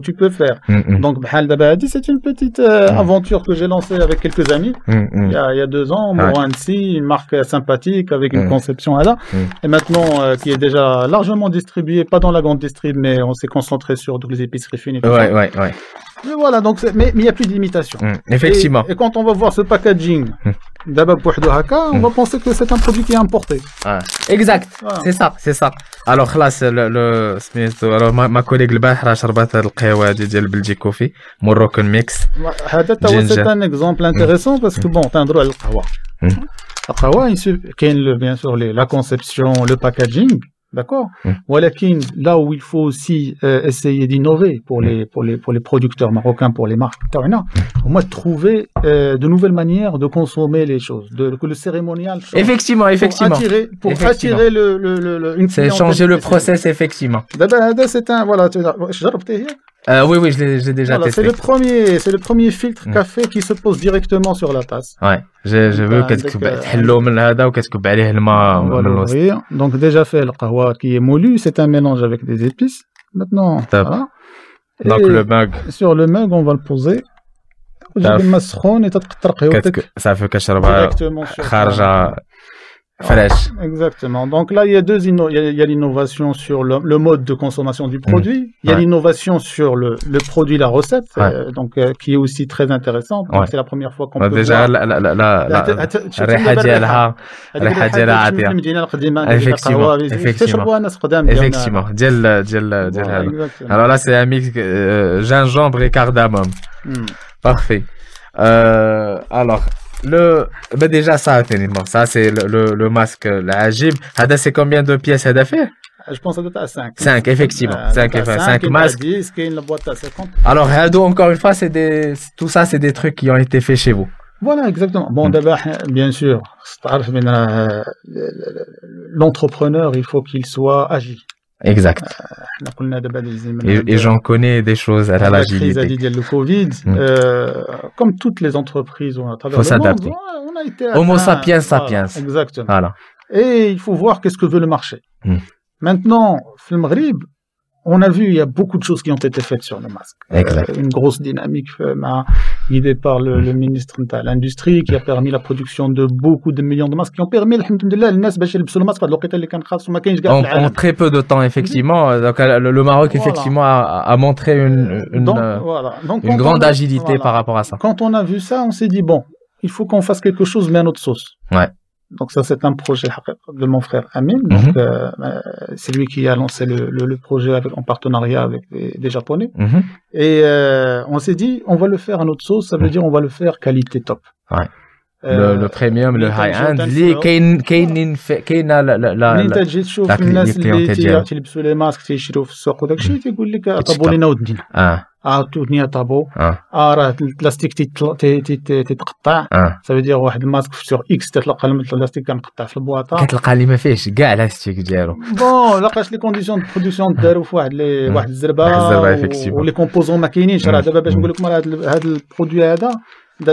tu peux faire. Donc, c'est une petite aventure que j'ai lancée avec quelques amis. Il y a, il y a deux ans, Mouransi, une marque sympathique avec une conception à la. Et maintenant, euh, qui est déjà largement distribuée, pas dans la grande distrib, mais on s'est concentré sur toutes les épiceries fines. Ouais, ouais, ouais. Mais voilà, donc c'est, mais il n'y a plus de limitation. Mmh, effectivement. Et, et quand on va voir ce packaging, mmh. d'abord pour Haka, on va penser que c'est un produit qui est importé. Ah, exact. Voilà. C'est ça, c'est ça. Alors là, c'est le, le alors, ma, ma collègue le Bahra شربت هذا القهوة ديال بلجي كوفي Moroccan mix. هذا c'est un exemple intéressant mmh. parce que bon, t'as un droit à l'قهوة. القهوة, il y a bien sûr les, la conception, le packaging. D'accord. Walakin, là où il faut aussi euh, essayer d'innover pour les, pour, les, pour les producteurs marocains, pour les marques, pour moi, trouver euh, de nouvelles manières de consommer les choses, de, que le cérémonial change. Effectivement, effectivement. Pour attirer, pour effectivement. attirer le, le, le, le, une c'est changer le process, effectivement. C'est un, voilà, Euh, oui, oui, je l'ai, je l'ai déjà voilà, testé. C'est le premier, c'est le premier filtre mmh. café qui se pose directement sur la tasse. Ouais, je, je veux qu'est-ce que l'eau de là-dedans ou qu'est-ce que balé le ma. Donc déjà fait le kahwa qui est moulu, c'est un mélange avec des épices. Maintenant, voilà. Donc le mug. Sur le mug, on va le poser. Ça fait que je fresh. Exactement. Donc là, il y a deux inno- il, y a, il y a l'innovation sur le, le mode de consommation du produit. Mmh. Il y a ouais. l'innovation sur le, le produit, la recette, ouais. euh, donc euh, qui est aussi très intéressante. Ouais. C'est la première fois qu'on bah, peut déjà voir. La la la la. Effectivement. Effectivement. Dial dial dial. Alors là, c'est un mix euh, gingembre et cardamome. Mmh. Parfait. Euh, alors. Le ben déjà ça bon, ça c'est le, le, le masque l'ajib. Hada c'est combien de pièces hada fait? Je pense que ça doit être à cinq. cinq effectivement. Euh, cinq masques. Alors hado encore une fois c'est des tout ça c'est des trucs qui ont été faits chez vous. Voilà exactement. Bon mm. d'abord bien sûr, l'entrepreneur il faut qu'il soit agi. Exact. Et, et j'en connais des choses à la, la crise du Covid. Mm. Euh, comme toutes les entreprises, on a traversé. Il faut s'adapter. Monde, on a été Homo sapiens sapiens. Voilà, exactement. Voilà. Et il faut voir qu'est-ce que veut le marché. Mm. Maintenant, le Maghreb, on a vu, il y a beaucoup de choses qui ont été faites sur le masque. Exact. Euh, une grosse dynamique euh, guidée par le, le ministre de l'Industrie qui a permis la production de beaucoup de millions de masques qui ont permis, alhamdoulilah, les gens de le masque en, en très peu de temps, effectivement. Donc, le, le Maroc, voilà. effectivement, a, a montré une, une, donc, voilà. donc, une grande a, agilité voilà. par rapport à ça. Quand on a vu ça, on s'est dit, bon, il faut qu'on fasse quelque chose, mais à notre sauce. Ouais. Donc ça, c'est un projet de mon frère Amin. Mm-hmm. Donc, euh, c'est lui qui a lancé le, le, le projet avec, en partenariat avec les, des Japonais. Mm-hmm. Et euh, on s'est dit, on va le faire à notre sauce. Ça veut mm-hmm. dire, on va le faire qualité top. Ouais. Euh, le, le premium, le high-end. Li kain kainin kaina la la la. Li tajid tshuf nas li tilbsou les masques tishirou fi souq dak chi tiyqoul lek atabulina wadina. Ah. Ah toudnia tabo. Ah rah le plastique titqatta. Ça veut dire واحد الماسك sur X تتلقى البلاستيك كنقطع في البواطه. كتلقى لي ما فيهش كاع البلاستيك ديالو. بون لقاش لي كونديسيون دو برودكسيون داروا في واحد واحد الزربه ولي كومبوزون ما كاينينش. راه دابا باش نقول لكم راه هذا البرودوي هذا le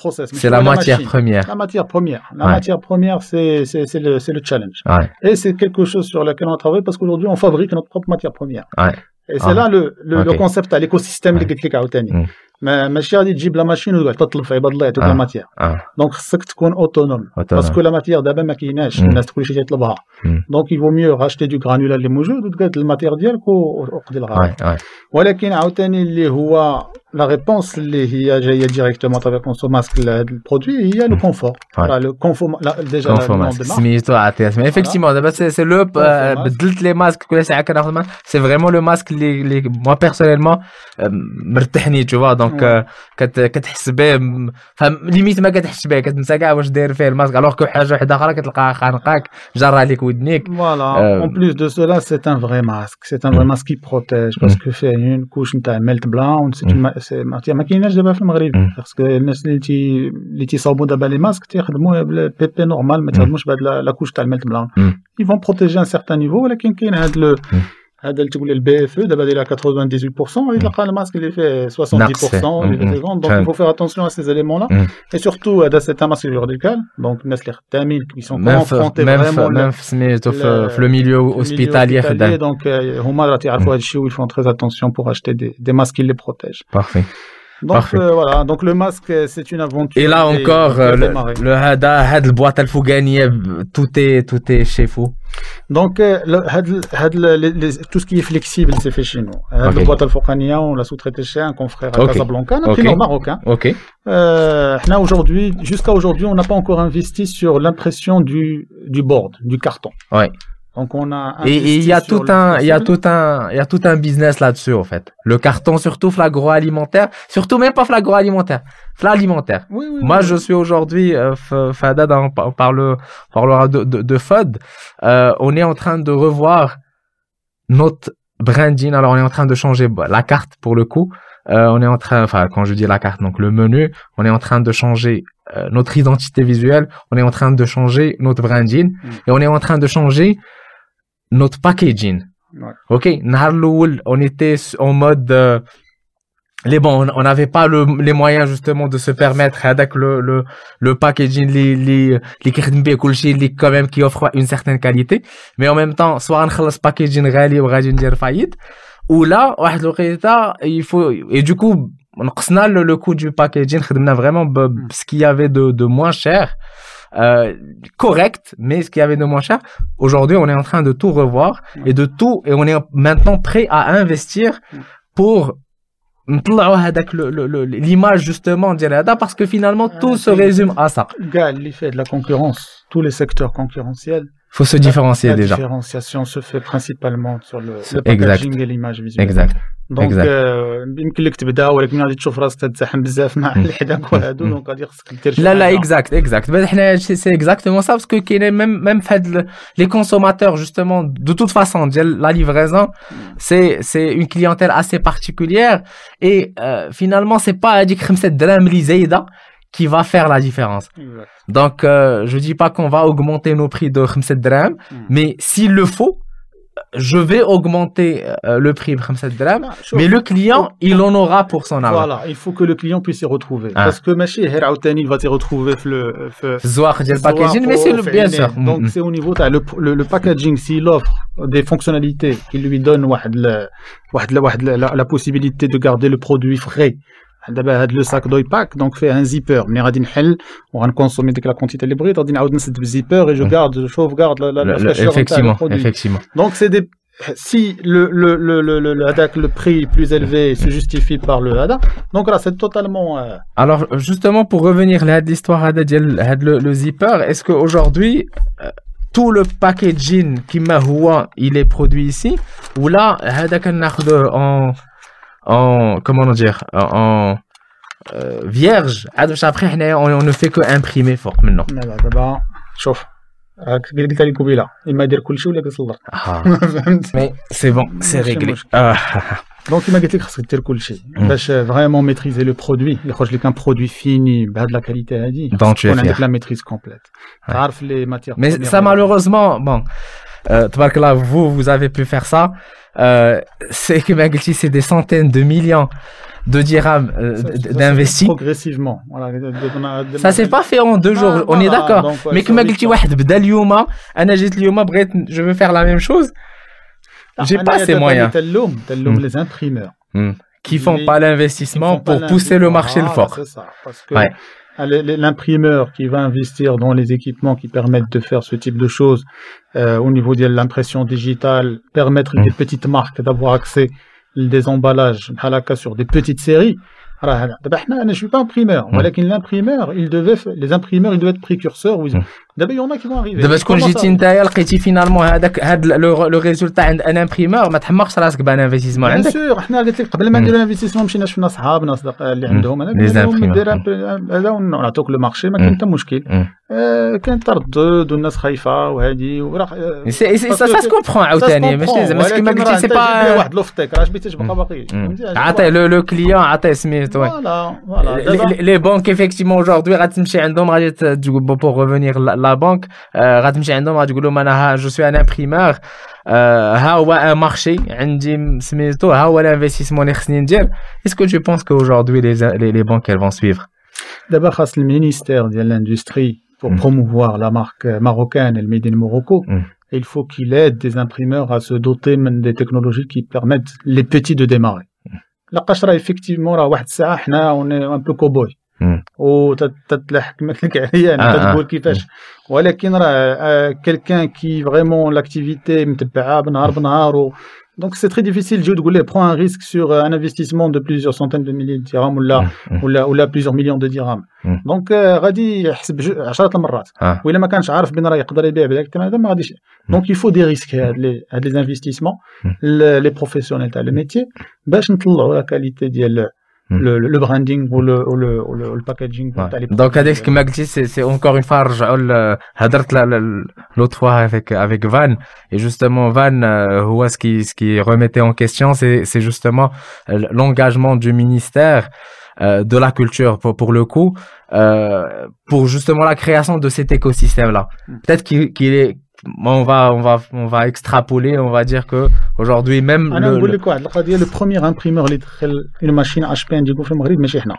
process. C'est la matière première. La matière première. La matière première, c'est, c'est, c'est, le, c'est le challenge. Ouais. Et c'est quelque chose sur lequel on travaille parce qu'aujourd'hui, on fabrique notre propre matière première. Ouais. Et c'est ah. là le, le, okay. le concept à l'écosystème ouais. de Getlik Aoutani. Mm. ما ماشي غادي تجيب لا ماشين وتطلب في عباد الله يعطيك لا ماتيير دونك خصك تكون اوتونوم باسكو لا ماتيير دابا ما كايناش الناس كلشي تيطلبها دونك يفو ميو غاشتي دو غرانولا اللي موجود وتقاد الماتيير ديالك وقضي الغرض ولكن عاوتاني اللي هو لا ريبونس اللي هي جايه ديريكتومون طابق كونسو ماسك لهاد البرودوي هي لو كونفور لو كونفور ديجا سميتو عطيت مي افيكتيمون دابا سي لو بدلت لي ماسك كل ساعه كناخذ ماسك سي فريمون لو ماسك اللي مو بيرسونيلمون مرتحني تو دونك euh, كت كتحس به فهم ليميت ما كتحس به كتنسى كاع واش داير فيه الماسك alors que حاجه وحده اخرى كتلقاها خانقاك جرى لك ودنيك فوالا en plus de cela c'est un vrai masque c'est un vrai masque qui protège parce que فيه une couche نتاع ملت بلون c'est ماتير ما كايناش دابا في المغرب parce que الناس اللي تي اللي تيصاوبوا دابا لي ماسك تيخدموا بالبيبي نورمال ما تخدموش بهاد لا couche تاع الملت بلون ils vont protéger un certain niveau ولكن كاين هاد لو هذا اللي تقول لي البي اف او دابا دايره تسعة وثمانين بالمية غادي تلقى الماسك اللي فيه سبعين بالمية اللي فيهم دونك faut faire attention à ces éléments là et surtout هذا c'est un masque chirurgical donc الناس اللي خدامين qui sont confrontés vraiment même سميتو في le milieu hospitalier خدام donc هما راه تيعرفوا هذا الشيء و ils font très attention pour acheter des des masques qui les protègent parfait Donc euh, voilà, donc le masque c'est une aventure. Et là encore et, le le hada had le boîte al-fougania tout est tout est chez vous. Donc le had had tout ce qui est flexible c'est fait chez nous. Okay. Le boîte al-fougania on l'a sous-traité chez un confrère à okay. Casablanca, un client okay. marocain. OK. Euh nous aujourd'hui, jusqu'à aujourd'hui, on n'a pas encore investi sur l'impression du du board, du carton. Ouais. Donc on a et il y a tout un il y a tout un il y a tout un business là-dessus en fait. Le carton surtout l'agroalimentaire, surtout même pas l'agroalimentaire, l'alimentaire. Oui, oui, Moi oui. je suis aujourd'hui euh, fada dans par le par le de de, de F O D, euh, on est en train de revoir notre branding. Alors on est en train de changer la carte pour le coup. Euh, on est en train, enfin quand je dis la carte, donc le menu, on est en train de changer euh, notre identité visuelle, on est en train de changer notre branding mm. et on est en train de changer notre packaging. Ouais. Ok, on était en mode euh, les bon, on n'avait pas le, les moyens justement de se permettre avec le le le packaging les les les qui quand même qui offre une certaine qualité, mais en même temps soit on le packaging غالي وغادي ندير faillite. Ou là, il faut et du coup, on a le coût du packaging, on a vraiment ce qu'il y avait de, de moins cher, euh, correct, mais ce qu'il y avait de moins cher. Aujourd'hui, on est en train de tout revoir et de tout, et on est maintenant prêt à investir pour le, le, le, l'image justement d'Irada, parce que finalement, tout se résume à ça. Gars, l'effet de la concurrence, tous les secteurs concurrentiels. Faut se différencier la, la déjà. La différenciation se fait principalement sur le, le packaging exact. Et l'image visuelle. Exact. Donc, يمكن لك تبدا ولكن غادي تشوف راسك تتزاحم بزاف مع اللي حداك وهادو دونك غادي خصك دير شي لا لا اكزاكت اكزاكت باه حنا هادشي سي اكزاكتومون سا باسكو كاين ميم ميم في هاد لي كونسوماتور جوستومون دو توت فاصون ديال لا ليفريزون سي سي اون كليونتيل اسي بارتيكوليير اي فينالمون سي با هاديك خمسة دراهم اللي زايده qui va faire la différence. Exact. Donc, euh, je dis pas qu'on va augmenter nos prix de خمسة dirhams, mm. mais s'il le faut, je vais augmenter euh, le prix de خمسة dirhams, ah, sure. mais le client, oh. il en aura pour son argent. Voilà, il faut que le client puisse y retrouver. Ah. Parce que Machi Heraoutani va s'y retrouver le... Zouar, j'ai le packaging, mais c'est le bien sûr. Donc, mm. c'est au niveau, le, le, le packaging, s'il offre des fonctionnalités qui lui donnent la, la, la, la, la possibilité de garder le produit frais, دابا هاد لو ساك دوي باك دونك فيه ان زيبر ملي غادي نحل وغنكونسومي ديك لا كونتيتي اللي بغيت غادي نعاود نسد بالزيبر اي جو غارد جو شوف غارد لا لا فاشيون تاع البرودوي دونك سي دي Si le, le, le, le, le, le, le prix plus élevé se justifie par le Hada, donc là c'est totalement... Euh... Alors justement pour revenir à l'histoire de le, le zipper, est-ce qu'aujourd'hui euh, tout le packaging qui m'a il est produit ici ou là Hada en, en... comment dire en... Euh, vierge après on, on ne fait que imprimer fort maintenant. D'abord, chauffe. Il m'a dit que je voulais que je le fasse. Mais c'est bon, c'est réglé. Donc il m'a dit que c'était le cool chez. Vraiment maîtriser le produit. Il faut qu'un produit fini, de la qualité à dire. Donc tu es fier. La maîtrise complète. Les matières. Mais ça malheureusement, bon, là vous vous avez pu faire ça. C'est que m'a dit c'est des centaines de millions de dirhams euh, d'investis progressivement. Voilà. Ça s'est pas fait en deux jours, ah, on voilà, est d'accord. Donc, ouais, mais comme je dis, je veux faire la même chose. J'ai ah, pas ces moyens. Mm. Les imprimeurs mm. qui font les, pas l'investissement pour pas pousser le marché ah, le fort. C'est ça, parce que ouais. L'imprimeur qui va investir dans les équipements qui permettent de faire ce type de choses euh, au niveau de l'impression digitale, permettre mm. des petites marques d'avoir accès des emballages sur des petites séries. Alors, je ne suis pas imprimeur. Mais l'imprimeur, il devait, les imprimeurs, ils devaient être précurseurs. Ils... D'abord, il y en a qui vont arriver. Parce que quand j'ai dit que finalement, le résultat d'un imprimeur, il n'y a pas d'investissement. Bien sûr, on a dit que avant de l'investissement, on a dit qu'on a le marché, mais il n'y a pas de problème. C'est ça, ça se comprend. C'est pas le client. Voilà, voilà. Les banques effectivement aujourd'hui, pour revenir la banque, je suis un imprimeur. Un marché, l'investissement. Est-ce que tu penses qu'aujourd'hui les, les, les banques elles vont suivre? D'abord, le ministère de l'Industrie pour mmh. promouvoir la marque marocaine et le Made in Morocco, mmh. il faut qu'il aide des imprimeurs à se doter des technologies qui permettent les petits de démarrer. La قشرة effectivement là, واحد الساعة حنا on est un peu cowboy. و تتلحق مثلك عليا أنت تقول كيفاش. ولكن راه quelqu'un qui vraiment l'activité متبعها بنهار بنهار. Donc c'est très difficile de dire prends un risque sur un investissement de plusieurs centaines de milliers de dirhams ou là ou là ou là plusieurs millions de dirhams. Donc غادي يحسب عشرة المرات. وإلا ما كانش عارف بين راه يقدر يبيع بذاك الثمن ما غاديش. Donc il faut des risques à les à les investissements les professionnels dans le métier باش نطلعوا la qualité ديال le le branding ou le ou le ou le packaging. Donc هذاك كما قلتي c'est encore une fois رجعوا هضرت l'autre fois avec avec Van et justement Van هو ce qui ce qui remettait en question c'est c'est justement l'engagement du ministère de la culture pour, pour le coup euh, pour justement la création de cet écosystème là. Peut-être qu'il qu'il est on va on va on va extrapoler, on va dire que aujourd'hui même ah, le, le... Quoi, le premier imprimeur qui a une machine H P au Maroc, ماشي حنا.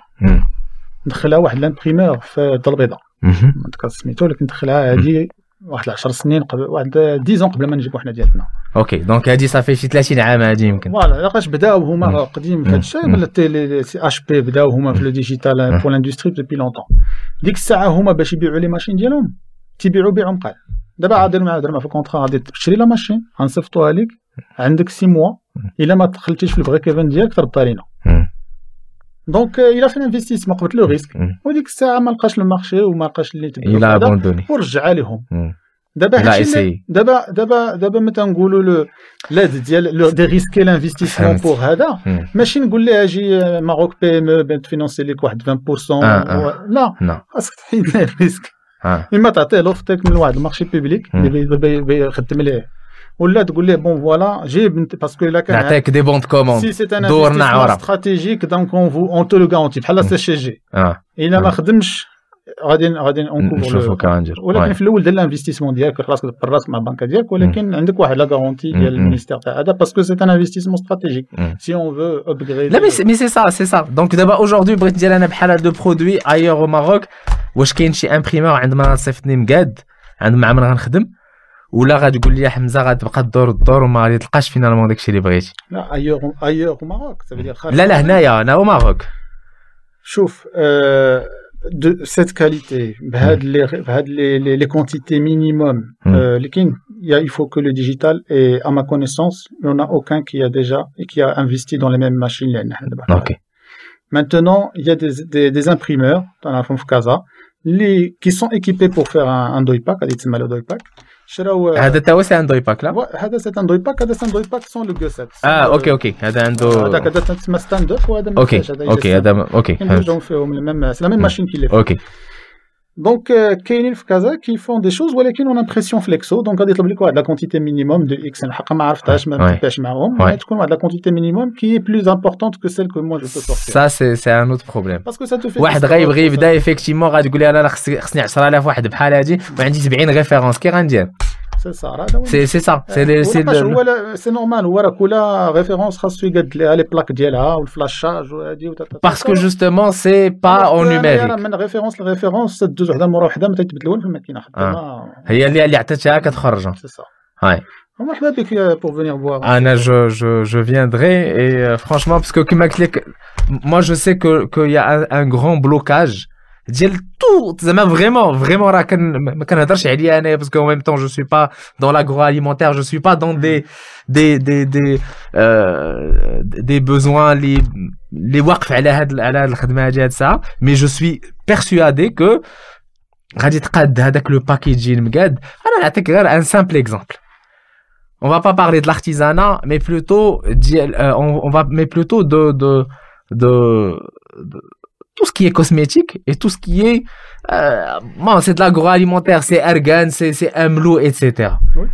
دخلها واحد الامبريمور في الدار البيضاء. ما تذكر سميتو لكن دخلها هذه واحد عشر سنين قبل واحد dix ans قبل ما نجيبو حنا ديالتنا. اوكي دونك هذه صافي شي ثلاثين عام هذه يمكن. فوالا لقاش بداو هما قديم في هذا الشيء ولا تي اش بي بداو هما في لو ديجيتال بور لاندستري ديبي لونطون. ديك الساعه هما باش يبيعوا لي ماشين ديالهم تيبيعوا بيعهم قال. دابا عادير مع درما في الكونطرا غادي تشري لا ماشين غنصيفطوها لك عندك six mois الا ما دخلتيش في البريك ايفن ديالك تردها لينا دونك الا في الانفستيسمون قبلت لو ريسك وديك الساعه ما لقاش المارشي وما لقاش اللي تبغي ورجع لهم دابا هادشي دابا دابا دابا ما تنقولوا لو لاد ديال دي ريسكي لانفستيسمون بور هذا ماشي نقول لها اجي ماروك بي ام او بتفينونسي لك واحد vingt pour cent لا خاصك تحيد الريسك إما تعطيه لوفتك من واحد المارشي بيبليك اللي يخدم ليه ولا تقول ليه بون فوالا جيب باسكو إلا كان نعطيك دي بون دو كوموند دورنا ورا استراتيجيك دونك اون فو اون تو لو غارونتي بحال سي سي جي إلا ما خدمش غادي غادي نكوفرو ولكن في الأول دير الانفستيسمون ديالك راسك بالراس مع البنكة ديالك ولكن عندك واحد لا غارونتي ديال المينيستير تاع هذا باسكو سي ان انفستيسمون استراتيجيك سي اون فو ابغريدي لا مي سي سا سي سا دونك دابا اوجوردي بغيت ندير أنا بحال هاد لو برودوي ايور او ماروك واش كاين شي امبريمور عندما غتصيفطني مقاد عندما عمري غنخدم ولا غتقول لي حمزه غتبقى تدور الدور وما غادي تلقاش فينالمون داكشي اللي بغيتي لا ايور ايور او ماروك لا لا هنايا انا او ماروك شوف أه de cette qualité بهاد لي بهاد لي لي كونتيتي مينيموم اللي كاين y a, il faut que le digital, et à ma connaissance, il n'y en a aucun qui a déjà et qui a investi dans les mêmes machines. Okay. Maintenant, il y a des, des, des imprimeurs dans la Fonfkaza les qui sont équipés pour faire un, un doypack, à dit mal le doypack. هذا تاو سي اندرويد باك لا هذا سي اندرويد باك هذا اندرويد باك سون لو جوسات اه اوكي اوكي هذا عنده هذاك هذا تسمى ستاند اب وهذا ماشي هذا اوكي هذا اوكي كنديروا فيهم الميم سي لا ميم ماشين كي اوكي دونك كاينين في كازا كي فون دي شوز ولكن اون امبرسيون فليكسو دونك غادي يطلب لك واحد لا كونتيتي مينيموم دو اكس الحق ما عرفتهاش ما متفقش معاهم غادي تكون واحد لا كونتيتي مينيموم كي بلوز امبورطونت كو سيل كو مو جو سو سورتير سا سي سي ان اوت بروبليم واحد غيبغي يبدا ايفيكتيمون غادي تقول لي انا خصني عشرة آلاف واحد بحال هادي وعندي سبعين ريفيرونس كي غندير سي سا سي سي سا سي سي نورمال هو راه كل ريفيرونس خاصو يقاد ليها لي بلاك ديالها والفلاش شارج وهادي باسكو جوستومون سي با اون نوميريك من ريفيرونس لريفيرونس تدوز وحده مورا وحده ما تيتبدلوش في الماكينه خدامه هي اللي اللي عطيتها كتخرج سي سا هاي مرحبا بك pour venir voir انا جو جو جو viendrai et franchement parce que كما قلت لك moi je sais que que il y a un grand blocage ديال تو زعما vraiment vraiment راه ما كنهضرش عليا انا باسكو en même temps je suis pas dans l'agroalimentaire je suis pas dans des des des des euh, des besoins les les واقف على هاد على هاد الخدمه هادي هاد الساعه mais je suis persuadé que غادي تقاد هذاك لو باكيجين مقاد انا نعطيك غير un simple exemple on va pas parler de l'artisanat mais plutôt euh, on, on va mais plutôt de de de, de tout ce qui est cosmétique et tout ce qui est euh, bon, c'est de l'agroalimentaire, c'est argan, c'est c'est amlou, et cetera. Oui.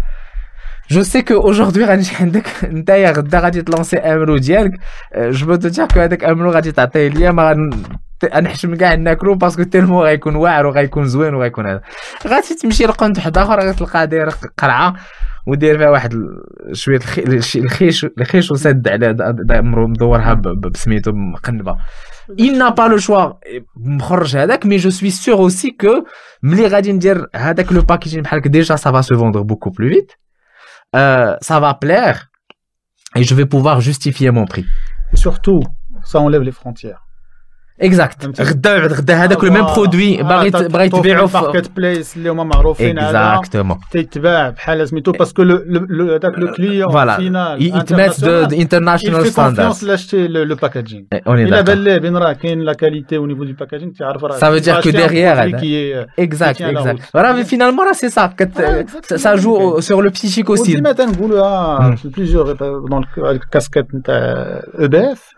Je sais que aujourd'hui, d'ailleurs, d'arrêter de lancer amlou dialg, je veux te dire que avec amlou, arrêter t'attaquer les ma نحشم كاع ناكلو باسكو تيرمو غيكون واعر وغيكون زوين وغيكون هذا غادي تمشي لقنت واحد اخر غتلقى داير قرعه وداير فيها واحد شويه الخيش الخيش وسد على مدورها بسميتو مقنبه il n'a pas le choix مخرج هذاك mais je suis sûr aussi que ملي غادي ندير هذاك لو باكيجين بحالك déjà ça va se vendre beaucoup plus vite euh, ça va plaire et je vais pouvoir justifier mon prix et surtout ça enlève les frontières اكزاكت غدا بعد غدا هذاك لو ميم برودوي باغيت بغيت تبيعو في ماركت بلايس اللي هما معروفين على تيتباع بحال سميتو باسكو هذاك لو كليون فينال يتماس انترناشونال ستاندرد في لاشتي لو باكاجين الا بان ليه بين راه كاين لا كاليتي ونيفو دي باكاجين تعرف راه سا فيدير كو ديغيير هذا اكزاكت اكزاكت راه فينالمون راه سي سا سا جو سور لو بسيكيك اوسي ديما تنقولوها بليزيور دون الكاسكيت نتاع او بي اف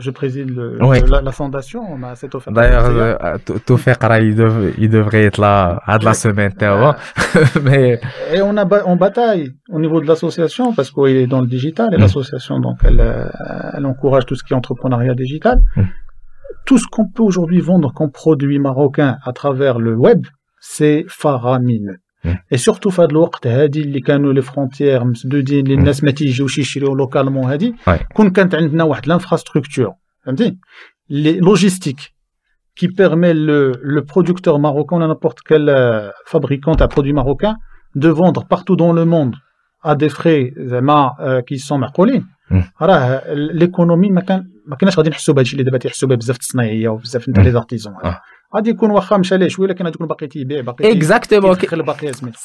جو بريزيد لو la fondation m'a cette offre d'ailleurs Tawfiq il devrait être là à de la semaine mais et on a on bataille au niveau de l'association parce qu'il est dans le digital et l'association donc elle elle encourage tout ce qui est entrepreneuriat digital tout ce qu'on peut aujourd'hui vendre comme produit marocain à travers le web c'est faramineux et surtout فهاد الوقت هادي اللي كانوا لي فونتيير مسدودين اللي الناس ما تيجيوش يشريو لوكالمون هادي كون كانت عندنا واحد لانفراستركتور فهمتي les logistiques qui permet le, le producteur marocain, n'importe quel euh, fabricant à produits marocains, de vendre partout dans le monde à des frais euh, qui sont marqués. Mm. Alors, l'économie, ma kan, ma kanach gadi nihsou bhadji li daba tihsou bzaf tsnaïya ou bzaf nta les artisans. Gadi ykoun wakha mcha lih chouya lakin gadi ykoun baqi tibia baqi. Exactement.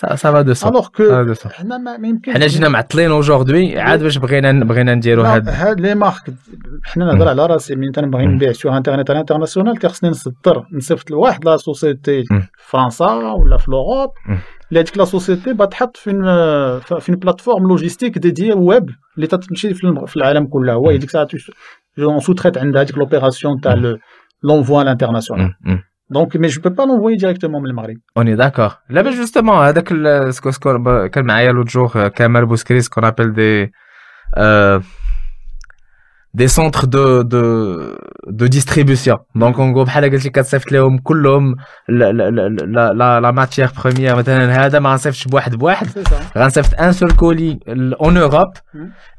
Ça ça va de ça. Alors que hna ma yimkin. Hna jina ma'tlin aujourd'hui, عاد باش بغينا بغينا نديروا هاد هاد لي مارك حنا نهضر على راسي من تنبغي نبيع سور انترنيت على انترناسيونال كخصني نصدر نصيفط لواحد لا سوسيتي في فرنسا ولا في لوروب. لهاديك لا سوسيتي بتحط في في بلاتفورم لوجيستيك ديديه ويب اللي تتمشي في العالم كله هو هذيك الساعه جو سوتريت عند هذيك لوبيراسيون تاع لونفوي على الانترناسيونال دونك مي جو بو با لونفوي ديريكتومون للمغرب اوني داكور لا باش جوستومون هذاك السكوسكور كان معايا لو جور كامل بوسكريس كون ابل دي دي سونتر دو دو دو ديستريبيسيون دونك اونغو بحال قلتي كتصيفط لهم كلهم لا لا لا لا ماتيير بريمير مثلا هذا ما غنصيفطش بواحد بواحد غنصيفط ان سول كولي اون اوروب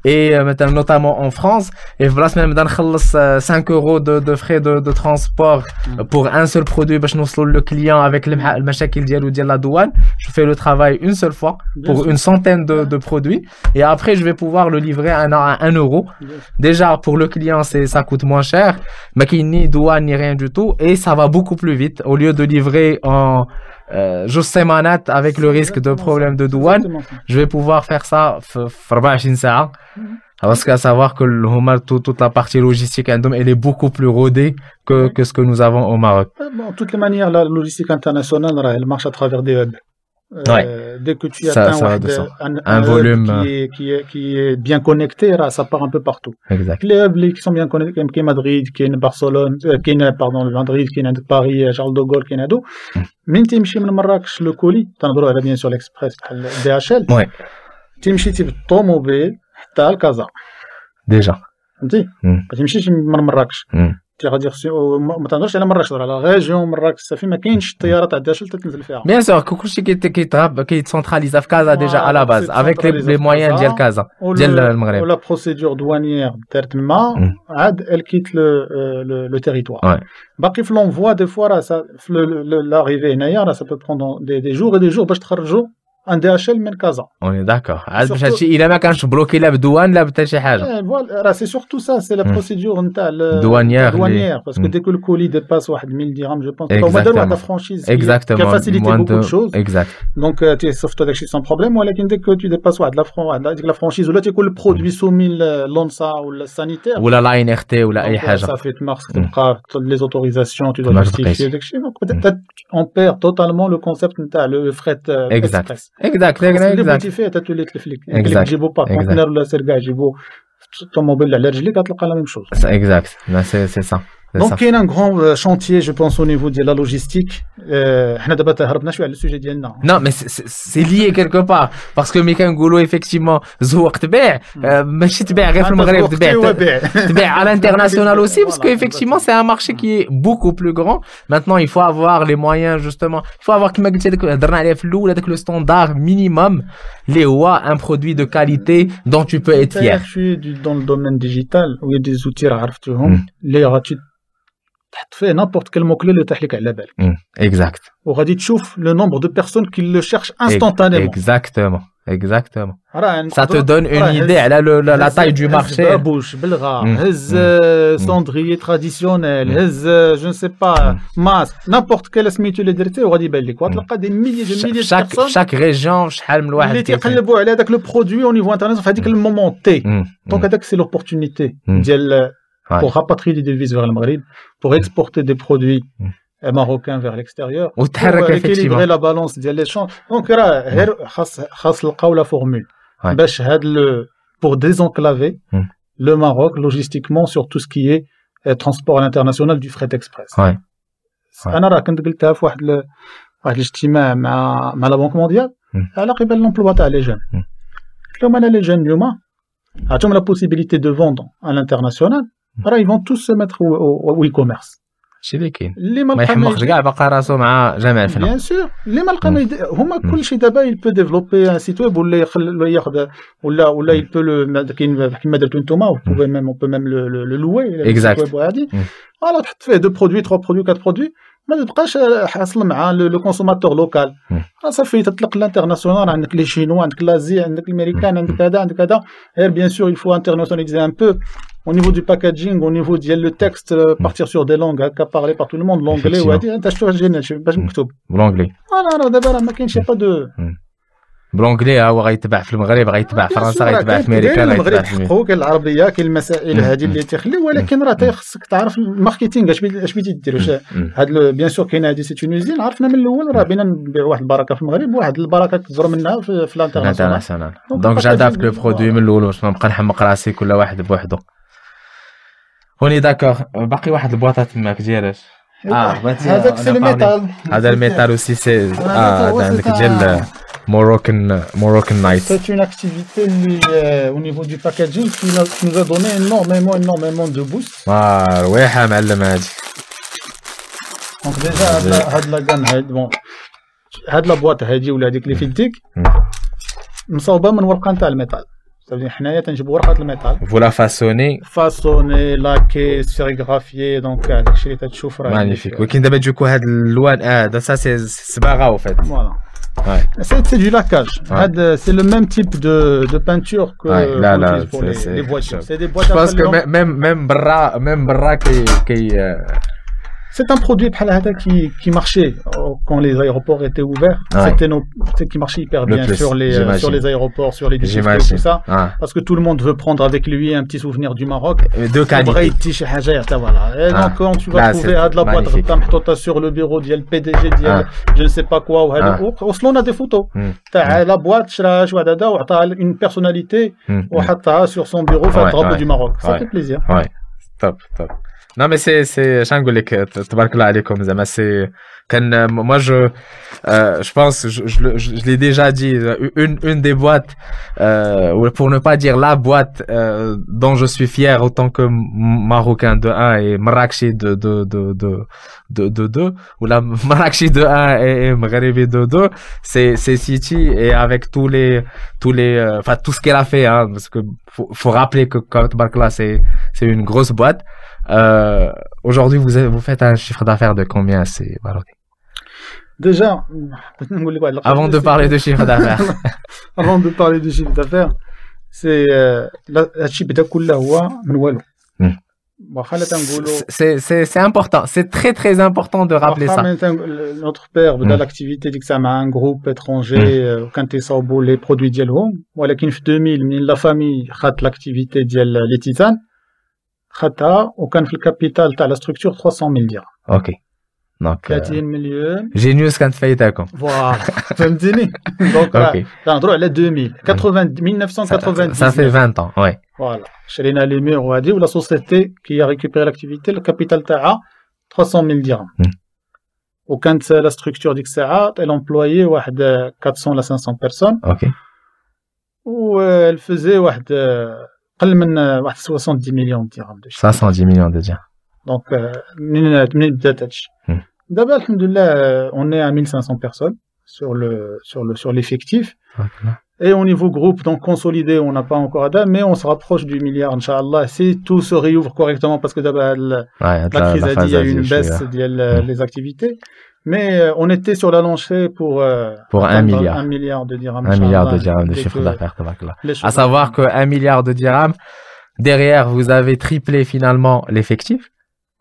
اي مثلا نوتامون اون فرانس اي بلاص ما نبدا نخلص خمسة يورو دو دو فري دو دو ترونسبور بور ان سول برودوي باش نوصلوا لو كليون افيك المشاكل ديالو ديال لا دوان جو في لو ترافاي اون سول فوا بور اون سنتين دو دو برودوي اي ابري جو في بوفوار لو ليفري ان ان يورو ديجا pour le client c'est ça coûte moins cher mais qu'il n'y douane ni rien du tout et ça va beaucoup plus vite au lieu de livrer en euh, juste semanat avec le risque de problèmes de douane, je vais pouvoir faire ça vingt-quatre heures. Parce qu'à savoir que le Houma, tout, toute la partie logistique, elle est beaucoup plus rodée que, que ce que nous avons au Maroc. Bon, de toutes les manières, la logistique internationale, elle marche à travers des hubs. Ouais. Euh, dès que tu ça, atteins ça de un, un, un volume qui est, qui, est, qui est bien connecté, là, ça part un peu partout. Exact. Les hubs qui sont bien connectés, qui est Madrid, qui est Barcelone, euh, qui est, pardon, Madrid, qui est Paris, Charles de Gaulle, qui est Nado. Même si tu es Marrakech, le colis, tu as le droit à bien sur l'express, le D H L. Ouais. Tu es sur ton mobile, tu as le Casa. Déjà. Tu es sur Marrakech. La région Marrakech, ça fait bien sûr que qui centralise Casa déjà à la base avec les moyens de Casa, la procédure douanière elle quitte le territoire. Baqi l'envoi des fois l'arrivée ça peut prendre des jours et des jours pour تخرجوا un D H L من Casa. On est d'accord. Il a même bloqué la douane, la voilà, c'est surtout ça, c'est la procédure mm. douanière, douanière, parce que dès que le colis dépasse mille dirhams, je pense. On va donner la franchise qui, qui a facilité de... beaucoup de choses. Exact. Donc euh, tu es sauf toi sans problème, mais dès que tu dépasses la, fran... la franchise, ou là tu es que le produit soumis l'O N S A ou la sanitaire. Ou la line R T ou la I H A. Ça fait mars, les autorisations, tu dois justifier. On perd totalement le concept, le fret. Exact. Exact, exact. Exact. Exact. Exact. C'est, c'est ça. Donc, il y a un grand chantier, je pense, au niveau de la logistique. Euh, non, mais c'est, c'est lié quelque part. Parce que Mikan Goulou, effectivement, Zouak Tbeh, à l'international aussi, parce qu'effectivement, c'est un marché qui est beaucoup plus grand. Maintenant, il faut avoir les moyens, justement. Il faut avoir le standard minimum, les O A, un produit de qualité dont tu peux être fier. Je suis dans le domaine digital, où il y a des outils rares, les gratuits. Tu fais n'importe quel mot-clé, le tahlik à la belle. Exact. Ou radit chouf le nombre de personnes qui le cherchent instantanément. Exactement. Exactement. Ça te donne une idée. Elle a la taille du marché. Babouche, belga, cendrier traditionnel, je ne sais pas, masque, n'importe quelle smith le dirté, ou radit belle. Quoi, tu as des milliers de milliers de personnes. Chaque région, chaque loi. Les tirs, le bois, avec le produit au niveau internet, on fait que le moment T. Donc, c'est l'opportunité. Ouais. Pour rapatrier des devises vers le Maghreb, pour exporter des produits mmh. marocains vers l'extérieur, pour équilibrer la balance des échanges. Donc, il y a la formule. Pour désenclaver mmh. le Maroc logistiquement sur tout ce qui est euh, transport international du fret express. Ouais. Ouais. Ana ra kent qeltaha f wahed l wahed l'ijtima' ma ma la Banque mondiale, ala qibal l'emploi ta les jeunes. Comme ana les jeunes yoma, atum la possibilité de vendre à l'international. Alors, ils vont tous se mettre au, au, au e-commerce. C'est les qui les bien sûr. Les malqamés, il peut développer un site web où il peut le. Pouvez même, on peut même le, le, le louer. Exact. Alors, tu fais deux produits, trois produits, quatre produits. Mais le consommateur local. Ça fait l'international, avec les Chinois, avec l'Asie, avec l'Américain, avec Canada, avec Canada. Bien sûr, il faut internationaliser un peu. Au niveau du packaging, au niveau du le texte, euh, partir sur des langues, qu'à parler par tout le monde, l'anglais, ou à dire, t'as choisi, je sais pas, je me coupe. L'anglais. Ah, non, non, d'abord, je sais pas de. بالانجلي ها هو غيتباع في المغرب غيتباع فرنسا غيتباع في امريكا غيتباع في المغرب العربيه كاين المسائل هذه اللي تخلي ولكن راه تيخصك تعرف الماركتينغ اش اش بغيتي دير واش هاد بيان سور كاينه هادي سي تونيزيين عرفنا من الاول راه بينا نبيعوا واحد البركه في المغرب واحد البركه كتزر منها في الانترناسيونال دونك جادابت لو برودوي من الاول باش ما نبقى نحمق راسي كل واحد بوحدو هوني داكور باقي واحد البواطه تماك ديالاش اه هذاك سي الميتال هذا الميتال وسي سي اه عندك ديال Moroccan, Moroccan Night. C'est une activité lui, euh, au niveau du packaging qui nous a, qui nous a donné énormément, énormément de boost. Ah, ouais, Hamel Madi. Donc déjà, had la, had la gamme, had bon, had la boîte, had dit ou la déclifitique. Nous sommes pas mal workant à le métal. Ça veut dire, nous avons une boîte de métal. Vous la façonnez. Façonnez, laquée, sérigraphiée, donc chez les chauffes. Magnifique. Oui, qui d'abord du coup had l'ouan, ah, ça c'est c'est barra au fait. Voilà. Ouais. C'est, c'est du laquage. Ouais. C'est le même type de, de peinture que ouais, là, là, pour c'est, les, c'est... les voitures. C'est des boîtes je pense que même, même, même bras, même bras qui, qui euh, C'est un produit qui, qui marchait quand les aéroports étaient ouverts. Ouais. C'était nos, qui marchait hyper bien le plus, sur, les, sur les aéroports, sur les discothèques, tout ça. Ouais. Parce que tout le monde veut prendre avec lui un petit souvenir du Maroc. De qualité. Voilà. Et ah. donc, quand tu vas Là, trouver de la magnifique. boîte sur le bureau, il y a le P D G, il y a je ne sais pas quoi. On a des photos. La boîte, une personnalité sur son bureau, un drapeau du Maroc. Ça fait plaisir. Ouais, top, top. Non mais c'est c'est c'est quand moi je euh, je pense je je, je l'ai déjà dit une une des boîtes euh, pour ne pas dire la boîte euh, dont je suis fier autant que marocain de un et Marrakech de de de de de de deux ou la Marrakech de un et, et Maghrébi de deux c'est c'est City et avec tous les tous les enfin euh, tout ce qu'elle a fait hein parce que faut, faut rappeler que Barclay c'est c'est une grosse boîte. Euh, aujourd'hui, vous, avez, vous faites un chiffre d'affaires de combien c'est Baroudi ? Déjà, avant de parler de chiffre d'affaires, avant de parler de chiffre d'affaires, c'est euh, la chip de Koulawa Noualo. C'est, c'est, c'est important, c'est très très important de rappeler ça. Notre père, dans l'activité d'examen, un groupe étranger, quand ils sont beaux les produits d'Yelhom, voilà qu'en deux mille, la famille rate l'activité d'Yel les titanes. Khata, au can fil capital, t'as la structure trois cent mille dirhams. Ok. Donc, euh, Génius quand tu fais ta con. Voilà. Tu me dis, donc, là, t'as un droit à la deux mille. mille neuf cent quatre-vingt-dix. Ça fait vingt ans, ouais. Voilà. Chelina Lemur, on a dit, ou la société qui a récupéré l'activité, le capital ta'a, trois cent mille dirhams. Mm. Au can, la structure d'Ixa'a, elle employait, quatre cents à cinq cents personnes. Ok. Ou, euh, elle faisait, euh, soixante-dix millions de dirhams de chiffre. soixante-dix millions de dirhams. Donc, euh, d'abord, alhamdoulilah, on est à mille cinq cents personnes sur le, sur le, sur l'effectif. Okay. Et au niveau groupe, donc consolidé, on n'a pas encore d'âme, mais on se rapproche du milliard, Inch'Allah, si tout se réouvre correctement, parce que d'abord, ouais, la, la crise la a dit, il y a eu une baisse des les activités. Mais euh, on était sur la lancée pour euh, pour un milliard, un milliard de dirhams, un milliard de dirhams de chiffre d'affaires tabakla. À savoir que un milliard de dirhams derrière vous avez triplé finalement l'effectif.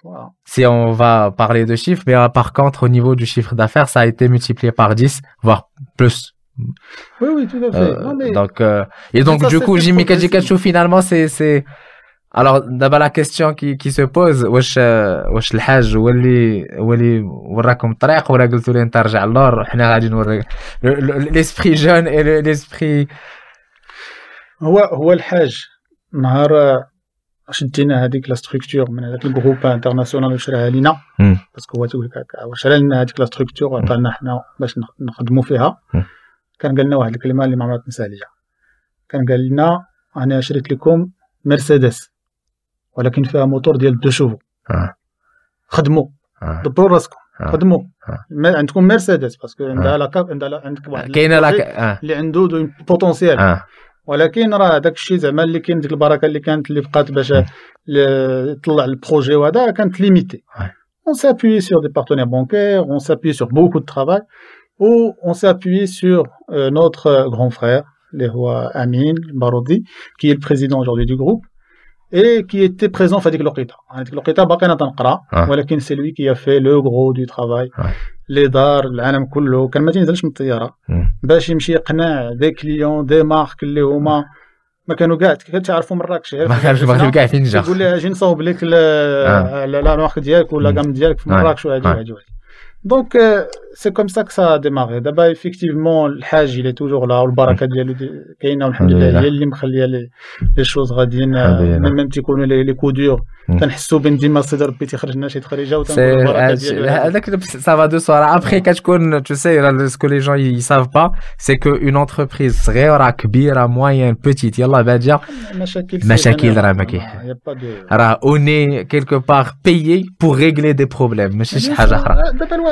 Wow. Si on va parler de chiffres, mais par contre au niveau du chiffre d'affaires, ça a été multiplié par dix, voire plus. Oui oui tout à fait. Euh, non, mais... Donc euh, et donc ça, du coup Jimmy Kajikachu finalement c'est c'est alors d'abord la question qui qui se pose واش واش الحاج هو اللي هو اللي وراكم الطريق ولا قلتوا لي نرجع للور حنا غادي نوري ليسبري جون اي ليسبري هو هو الحاج نهار شدينا هذيك لا ستركتور من هذاك الجروب انترناسيونال اللي شراها لينا باسكو هو تقول لك واش شرا لنا هذيك لا ستركتور وعطانا حنا باش نخدموا فيها كان قال لنا واحد الكلمه اللي ما عمرها تنسى ليا كان قال لنا انا شريت لكم مرسيدس ولكن فيها موتور ديال دو شوفو آه. خدموا آه. دبروا راسكم آه. خدموا آه. ما عندكم مرسيدس باسكو عندها لا كاب عندها عندك واحد كاينه لا اللي عنده دو بوتونسيال آه. ولكن راه داك الشيء زعما اللي كاين ديك البركه اللي كانت اللي بقات باش يطلع البروجي وهذا كانت ليميتي اون سابوي سور دي بارتنير بانكير اون سابوي سور بوكو دو ترافاي ou on s'est appuyé sur euh, notre euh, grand frère, le roi Amin Baroudi, qui est le président aujourd'hui du groupe, et qui était présent Fadik Lokita. Fadik Lokita, Bakana Tanqra, mais c'est lui qui a fait le gros du travail. Ah. Les dar, l'anam kullo, quand matin, il n'allait pas de tiara. Bash yimshi yaqna' des clients, des marques, les huma. ما كانوا قاعد كي تعرفوا مراكش ما كانش باغي كاع فين جا يقول لي اجي نصاوب لك لا لا مارك ديالك ولا كام ديالك في مراكش وهادي وهادي. Donc, euh, c'est comme ça que ça a démarré. D'abord, effectivement, le Hajj, il est toujours là. Le baraka dialou, kaina, alhamdulillah, il lim khaliya les choses radines, même même tu connais les les coups durs. T'anhissou bendima sadr bi tikhrejna chi tkhrija ou t'anqul baraka dialou. Hadak ça va de soi. Après quand tu sais ce que les gens ils savent pas, c'est que une entreprise صغيرة كبيرة moyenne petite, yalla va dire مشاكل راه ما كاين. راه on est quelque part payé pour régler des problèmes, ماشي شي حاجة أخرى.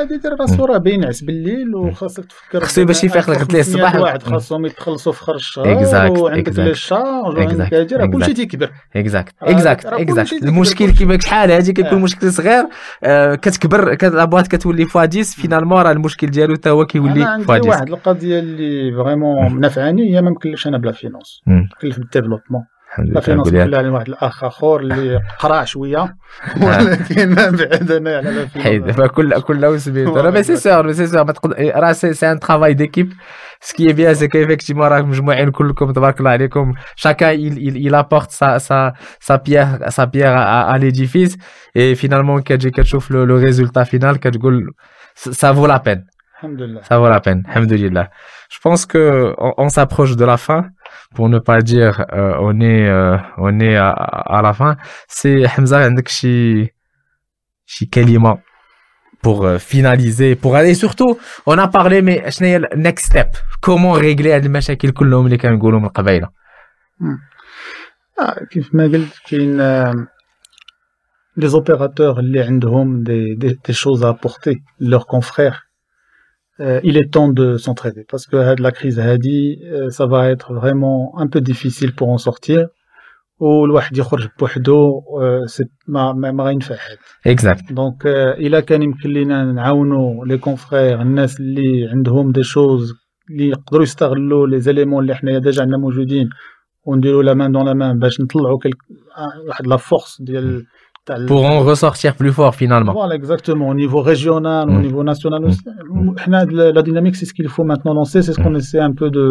غادي يدير راسو راه بينعس بالليل وخاصك تفكر خصو باش يفيق لك ثلاث الصباح واحد خاصهم يتخلصوا في خرج الشهر وعندك لي شارج وعندك داير كلشي تيكبر اكزاكت اكزاكت اكزاكت المشكل كيما شحال هادي كيكون مشكل صغير كتكبر لابواط كتولي فوا عشرة فينالمون راه المشكل ديالو حتى هو كيولي فوا عشرة واحد القضيه اللي فريمون نافعاني هي ما مكلفش انا بلا فينونس كلف بالديفلوبمون الحمد لله. في نصب الله على واحد الاخ اخر اللي قرا شويه ولكن بعدنا على حيت دابا كل كل وسبي راه مي سي سير مي سي سير راه سي ان ترافاي ديكيب سكي بيان سي كيفيكتيمون راك مجموعين كلكم تبارك الله عليكم شاكا il apporte sa sa sa pierre sa pierre à l'édifice et finalement كتجي كتشوف لو ريزولتا فينال كتقول ça vaut la peine. Ça vaut la peine. Alhamdulillah. Je pense que on, on s'approche de la fin, pour ne pas dire euh, on est euh, on est à, à la fin. C'est Hamza, عندك شي شي كلمة pour euh, finaliser, pour aller surtout on a parlé mais شنو هي next step, comment régler هاد المشاكل كلهم اللي كنقولوا من القبيله. اه كيف ما قلت كاين les opérateurs اللي عندهم des des, des choses à apporter leurs confrères. Euh, il est temps de s'entraider parce que euh, la crise hadi euh, ça va être vraiment un peu difficile pour en sortir ou le واحد يخرج بوحدو c'est ما ما غادي ينفع حد. Exact. Donc euh, il a كان يمكن لينا نعاونوا les confrères الناس اللي عندهم des choses اللي يقدروا يستغلوا les éléments اللي حنايا ديجا عندنا موجودين ونديروا la main dans la main باش نطلعوا واحد la force ديال pour en ressortir plus fort finalement. Voilà, exactement, au niveau régional, mmh. au niveau national aussi. Mmh. La dynamique, c'est ce qu'il faut maintenant lancer, c'est ce qu'on essaie un peu de,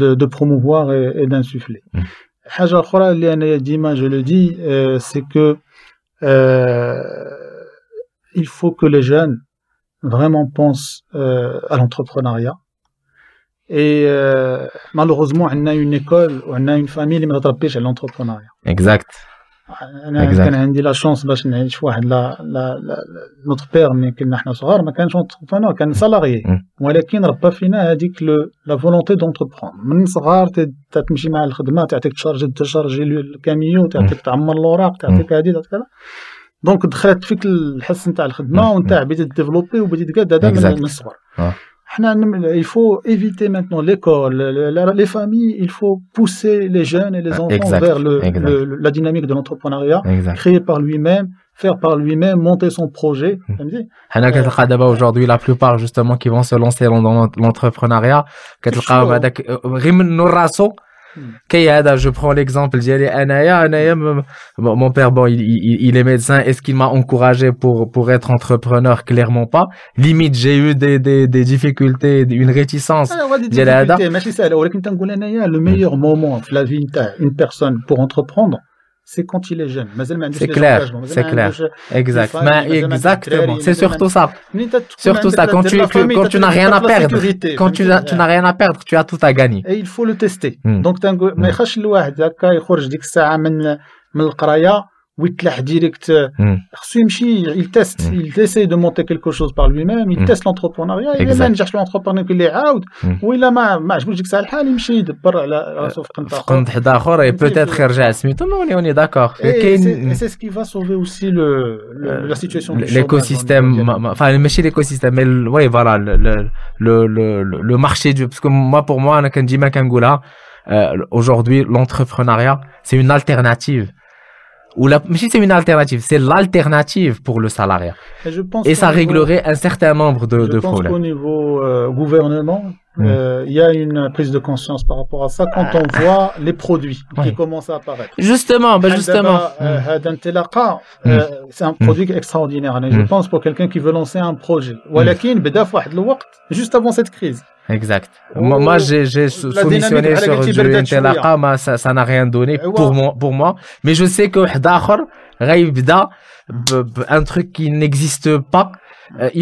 de, de promouvoir et, et d'insuffler. Haja Khora, Léana, je le dis, euh, c'est que euh, il faut que les jeunes vraiment pensent euh, à l'entrepreneuriat. Et euh, malheureusement, on a une école, on a une famille qui ne rattrape pas l'entrepreneuriat. Exact. انا exact. كان عندي لا شانس باش نعيش واحد لا لا نوتر بير مي كنا حنا صغار ما كانش اونتربرونور كان سالاريي ولكن ربى فينا هذيك لا فولونتي دونتربرون من صغار تمشي مع الخدمه تعطيك تشارجي تشارجي الكاميو تعطيك تعمر الوراق تعطيك هذه تعطيك هذا دونك دخلت فيك الحس نتاع الخدمه وانت بديت ديفلوبي وبديت قاد هذا من الصغر حنا il faut éviter maintenant l'école les familles il faut pousser les jeunes et les enfants exact, vers le, le, la dynamique de l'entrepreneuriat créer par lui-même faire par lui-même monter son projet حنا كتلقى دابا aujourd'hui la plupart justement qui vont se lancer dans l'entrepreneuriat كتلقاهم هذاك غير من راسو كاي هذا je prends l'exemple ديالي انايا انايا mon père bon il, il, il est médecin est-ce qu'il m'a encouragé pour pour être entrepreneur clairement pas limite j'ai eu des des des difficultés une réticence ديال هذا ماشي سهله ولكن تنقول انايا le meilleur moment في la vie نتاع une personne pour entreprendre c'est quand il est jeune مازال ما عندوش الانجاجمون c'est clair exact ما exactement c'est surtout ça surtout ça quand tu quand tu n'as rien à perdre quand tu tu n'as rien à perdre tu as tout à gagner et il faut le tester donc ما يخش الواحد هكا يخرج ديك الساعه من من القرايه ويتلاح ديريكت خصو يمشي il teste il essaie de monter quelque chose par lui-même il teste l'entrepreneuriat الا ما نجحش l'entrepreneuriat كلي يعاود ولا ما ما عجبوش ديك الساعه الحال يمشي يدبر على راسو في قنت اخر قنت حدا اخر اي بوتيتر يرجع سميتو نوني اوني داكور كاين سي سكي فا سوفي اوسي لو لا سيتوياسيون ليكوسيستيم enfin ماشي ليكوسيستيم مي وي فوالا لو لو لو مارشي دو باسكو moi pour moi انا كنديما كنقولها aujourd'hui l'entrepreneuriat c'est une alternative ou la, mais si c'est une alternative, c'est l'alternative pour le salariat. Et, je pense Et ça réglerait niveau, un certain nombre de, de problèmes. Je pense qu'au niveau euh, gouvernement, il mmh. euh, y a une prise de conscience par rapport à ça quand ah. on voit les produits oui. qui commencent à apparaître. Justement, bah justement. Mmh. Euh, c'est un produit mmh. extraordinaire. Et je mmh. pense pour quelqu'un qui veut lancer un projet. Walakin, بداف واحد الوقت juste avant cette crise. Exact. Oh, moi, j'ai, j'ai solutionné sur du Intelaqa, mais ça, ça n'a rien donné pour moi, pour moi. Mais je sais que Hdakhor, Raibda, un truc qui n'existe pas,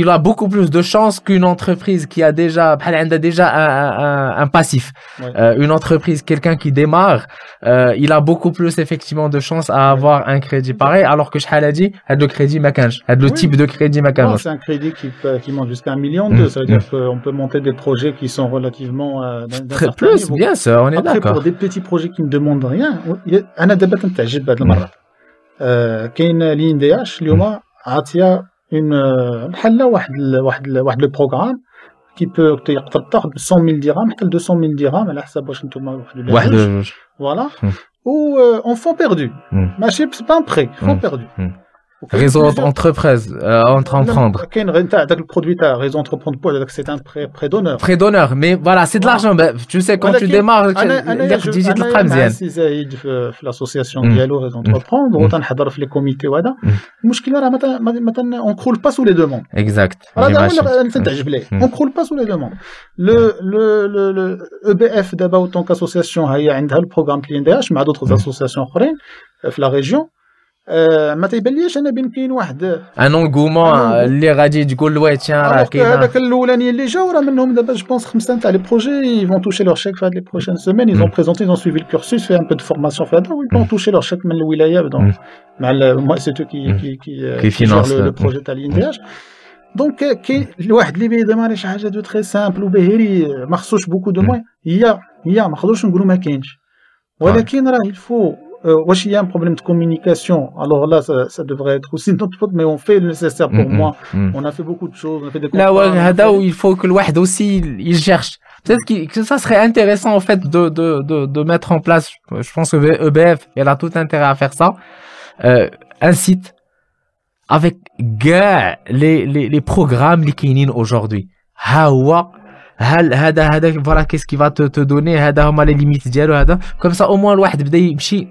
il a beaucoup plus de chances qu'une entreprise qui a déjà, elle a déjà un, un, un passif. Ouais. Euh, une entreprise, quelqu'un qui démarre, euh, il a beaucoup plus effectivement de chances à avoir ouais. un crédit pareil, alors que Shahal a dit, le crédit macanche, le oui. type de crédit macanche. C'est un crédit qui, peut, qui monte jusqu'à un million deux, mmh. ça veut dire mmh. qu'on peut monter des projets qui sont relativement euh, d'un, d'un très plus, niveau. Bien sûr, on est Après, d'accord. Pour des petits projets qui ne demandent rien, un débat comme ça, j'ai pas de mal. Qu'une ligne D H, l'I O M A, Atia. Une, euh, le programme qui peut t'attendre cent mille dirhams, deux cent mille dirhams, voilà, ou euh, en fonds perdus. Mm. C'est pas un prêt, fonds mm. perdus. Mm. Réseau entreprise, euh, entreprendre. Le produit, réseau entreprendre, c'est un prêt d'honneur. Prêt d'honneur, mais voilà, c'est de l'argent. Bah, tu sais, quand tu démarres, tu visites le Khamzien. Si Zaïd, l'association Diallo, réseau entreprendre, autant Hadar, les comités, voilà. Le problème, maintenant, on ne croule pas sous les demandes. Exact. On ne croule pas sous les demandes. Le E B F, d'abord, en tant qu'association, il y a le programme P I N D H, mais d'autres associations, dans la région. ما تيبليش انا بين كاين واحد ان انغومون اللي غادي تقول واه تيان راه كاين هذاك الاولاني اللي جا ورا منهم دابا جو بونس خمسه نتاع لي بروجي يفون توشي لور شيك في هاد لي بروشين سيمين ايزون بريزونتي ايزون سويفي الكورسوس في ان بو دو فورماسيون في هذا ويفون توشي لور شيك من الولايه دونك مع المؤسسات كي كي كي فينانس لو بروجي تاع ليندياج دونك كاين الواحد اللي بيدماري شي حاجه دو تري سامبل وبهيري ما خصوش بوكو دو موان هي هي ما خلوش نقولوا ما كاينش ولكن راه الفو Il y a un problème de communication, alors là, ça, ça devrait être aussi notre faute, mais on fait le nécessaire pour moi. Mm-hmm. On a fait beaucoup de choses, on a fait des là, ouais, il faut que le wahd aussi, il cherche. Peut-être que ça serait intéressant, en fait, de, de, de, de mettre en place, je pense que E B F, elle a tout intérêt à faire ça, euh, un site avec gars, les, les, les programmes liquinines aujourd'hui. Hawa. هل هذا هذا فوالا كيس كي فات تو دوني هذا هما لي ليميت ديالو هذا كوم سا او موان الواحد بدا يمشي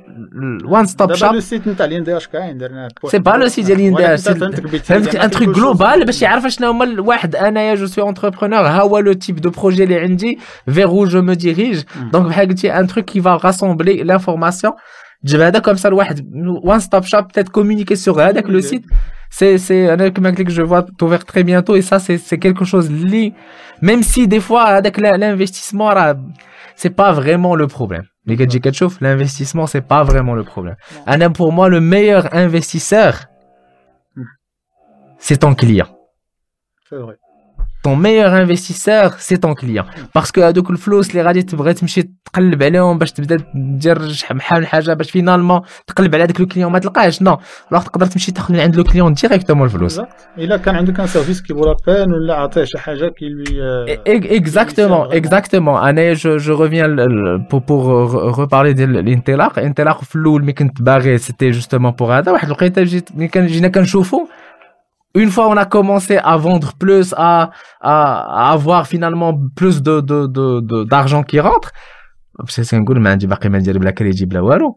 وان ستوب شوب دابا لو سيت نتاع لي ان دي اش كاين درنا سي با لو سيت ديال لي ان دي اش فهمت ان تريك جلوبال باش يعرف شنو هما الواحد انايا جو سوي اونتربرونور ها هو لو تيب دو بروجي اللي عندي فيغ او جو مو ديريج دونك بحال قلتي ان تريك كي فا راسومبلي لافورماسيون تجيب هذا كوم سا الواحد وان ستوب شوب بيتيت كومونيكي سوغ هذاك لو سيت C'est, c'est, je vois t'ouvrir très bientôt et ça, c'est, c'est quelque chose lié. Même si des fois, avec l'investissement, c'est pas vraiment le problème. Mais que j'ai quelque chose, l'investissement, c'est pas vraiment le problème. Anna, pour moi, le meilleur investisseur, c'est ton client. C'est vrai. Ton meilleur investisseur, c'est ton client. Parce que, avec le flou, les radis, tu devrais te mcher, تقلب عليهم باش تبدا دير بحال حاجه باش فينالمون تقلب على هذاك لو كليون ما تلقاهش نو راه تقدر تمشي تاخذ من عند لو كليون ديريكتومون الفلوس الا كان عندك ان سيرفيس كيبغي بان ولا عطيه شي حاجه كي لوي اكزاكتومون اكزاكتومون انا جو جو ريفيان بو بور ريبارلي ديال الانطلاق الانطلاق في الاول ملي كنت باغي سيتي جوستومون بور هذا واحد الوقيته جيت ملي كنجينا كنشوفو Une fois on a commencé à vendre plus à à avoir finalement plus de de de, de d'argent qui rentre c'est un goût mais j'ai pas qu'à me dire blague les jibla waro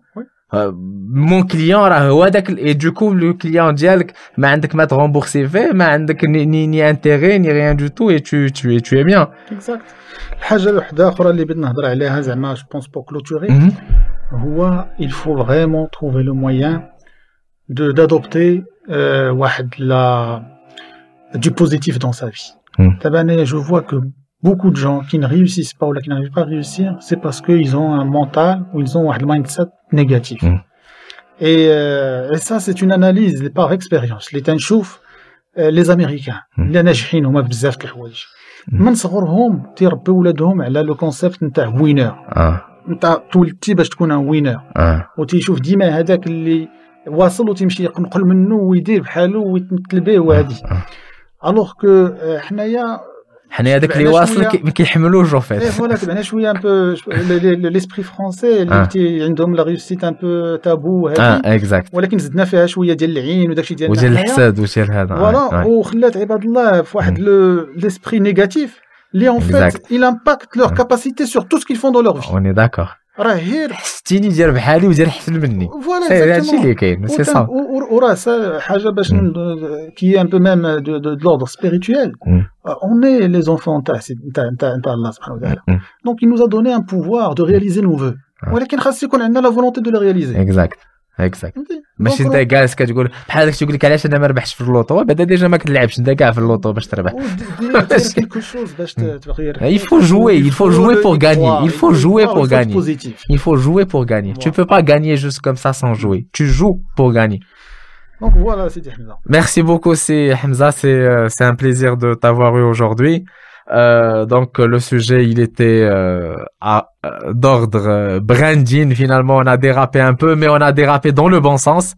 mon client là ouais et du coup le client dialk mais عندك ما تغمبورسي فيه ما عندك ni ni ni intérêt ni rien du tout et tu tu es tu es bien exact الحاجه الوحده اخرى اللي بدنا نهضر عليها زعما je pense pour clôturer هو il faut vraiment trouver le moyen de d'adopter euh واحد la du positif dans sa vie tabane je vois que beaucoup de gens qui ne réussissent pas ou là, qui n'arrivent pas à réussir, c'est parce qu'ils ont un mental ou ils ont un mindset négatif. Mm. Et, euh, et ça, c'est une analyse par expérience. Les Tanchouf, euh, les Américains, mm. les Najhin, on m'a bzaf de l'Houaj. Man s'agorhom, t'irbe ou l'adhom, elle a le concept d'un winner. T'as tout le type, je t'coune un winner. Ou t'ychouf, dis-moi, hadak, li, wasal ou t'imchi, y'a qu'on colle mennou, ou y'a bhalou, ou y'a ou hadi. Alors que, hnaya, حنا هذاك اللي واصل ما كيحملوش جو فيت فوالا تبعنا شويه ان بو ليسبري فرونسي اللي عندهم لا ريوسيت ان بو تابو هذه ولكن زدنا فيها شويه ديال العين وداكشي ديال وديال الحسد وديال هذا فوالا وخلات عباد الله في واحد ليسبري نيجاتيف اللي اون فيت il impacte leur capacité sur tout ce qu'ils font dans leur vie on est d'accord راه هير حسيتيني ديال بحالي ودير حسن مني هذا الشيء اللي كاين سي صا وراه حاجه باش كي ان بو ميم دو دو لوردر سبيريتويل on est les enfants تاع تاع تاع الله سبحانه وتعالى donc il nous a donné un pouvoir de réaliser nos vœux ولكن خاص يكون عندنا لا volonté de les réaliser exact exact ماشي انت جالس كتقول بحال داك تيقول لك علاش انا ما ربحتش في اللوطو بعدا ديجا ما كتلعبش انت كاع في اللوطو باش تربح il faut jouer il faut jouer pour gagner il faut jouer pour gagner il faut jouer pour gagner tu peux pas gagner juste comme ça sans jouer tu joues pour gagner donc voilà Sidi Hamza merci beaucoup c'est Hamza c'est c'est un plaisir de t'avoir eu aujourd'hui Euh, donc le sujet il était euh, à, d'ordre euh, branding finalement on a dérapé un peu mais on a dérapé dans le bon sens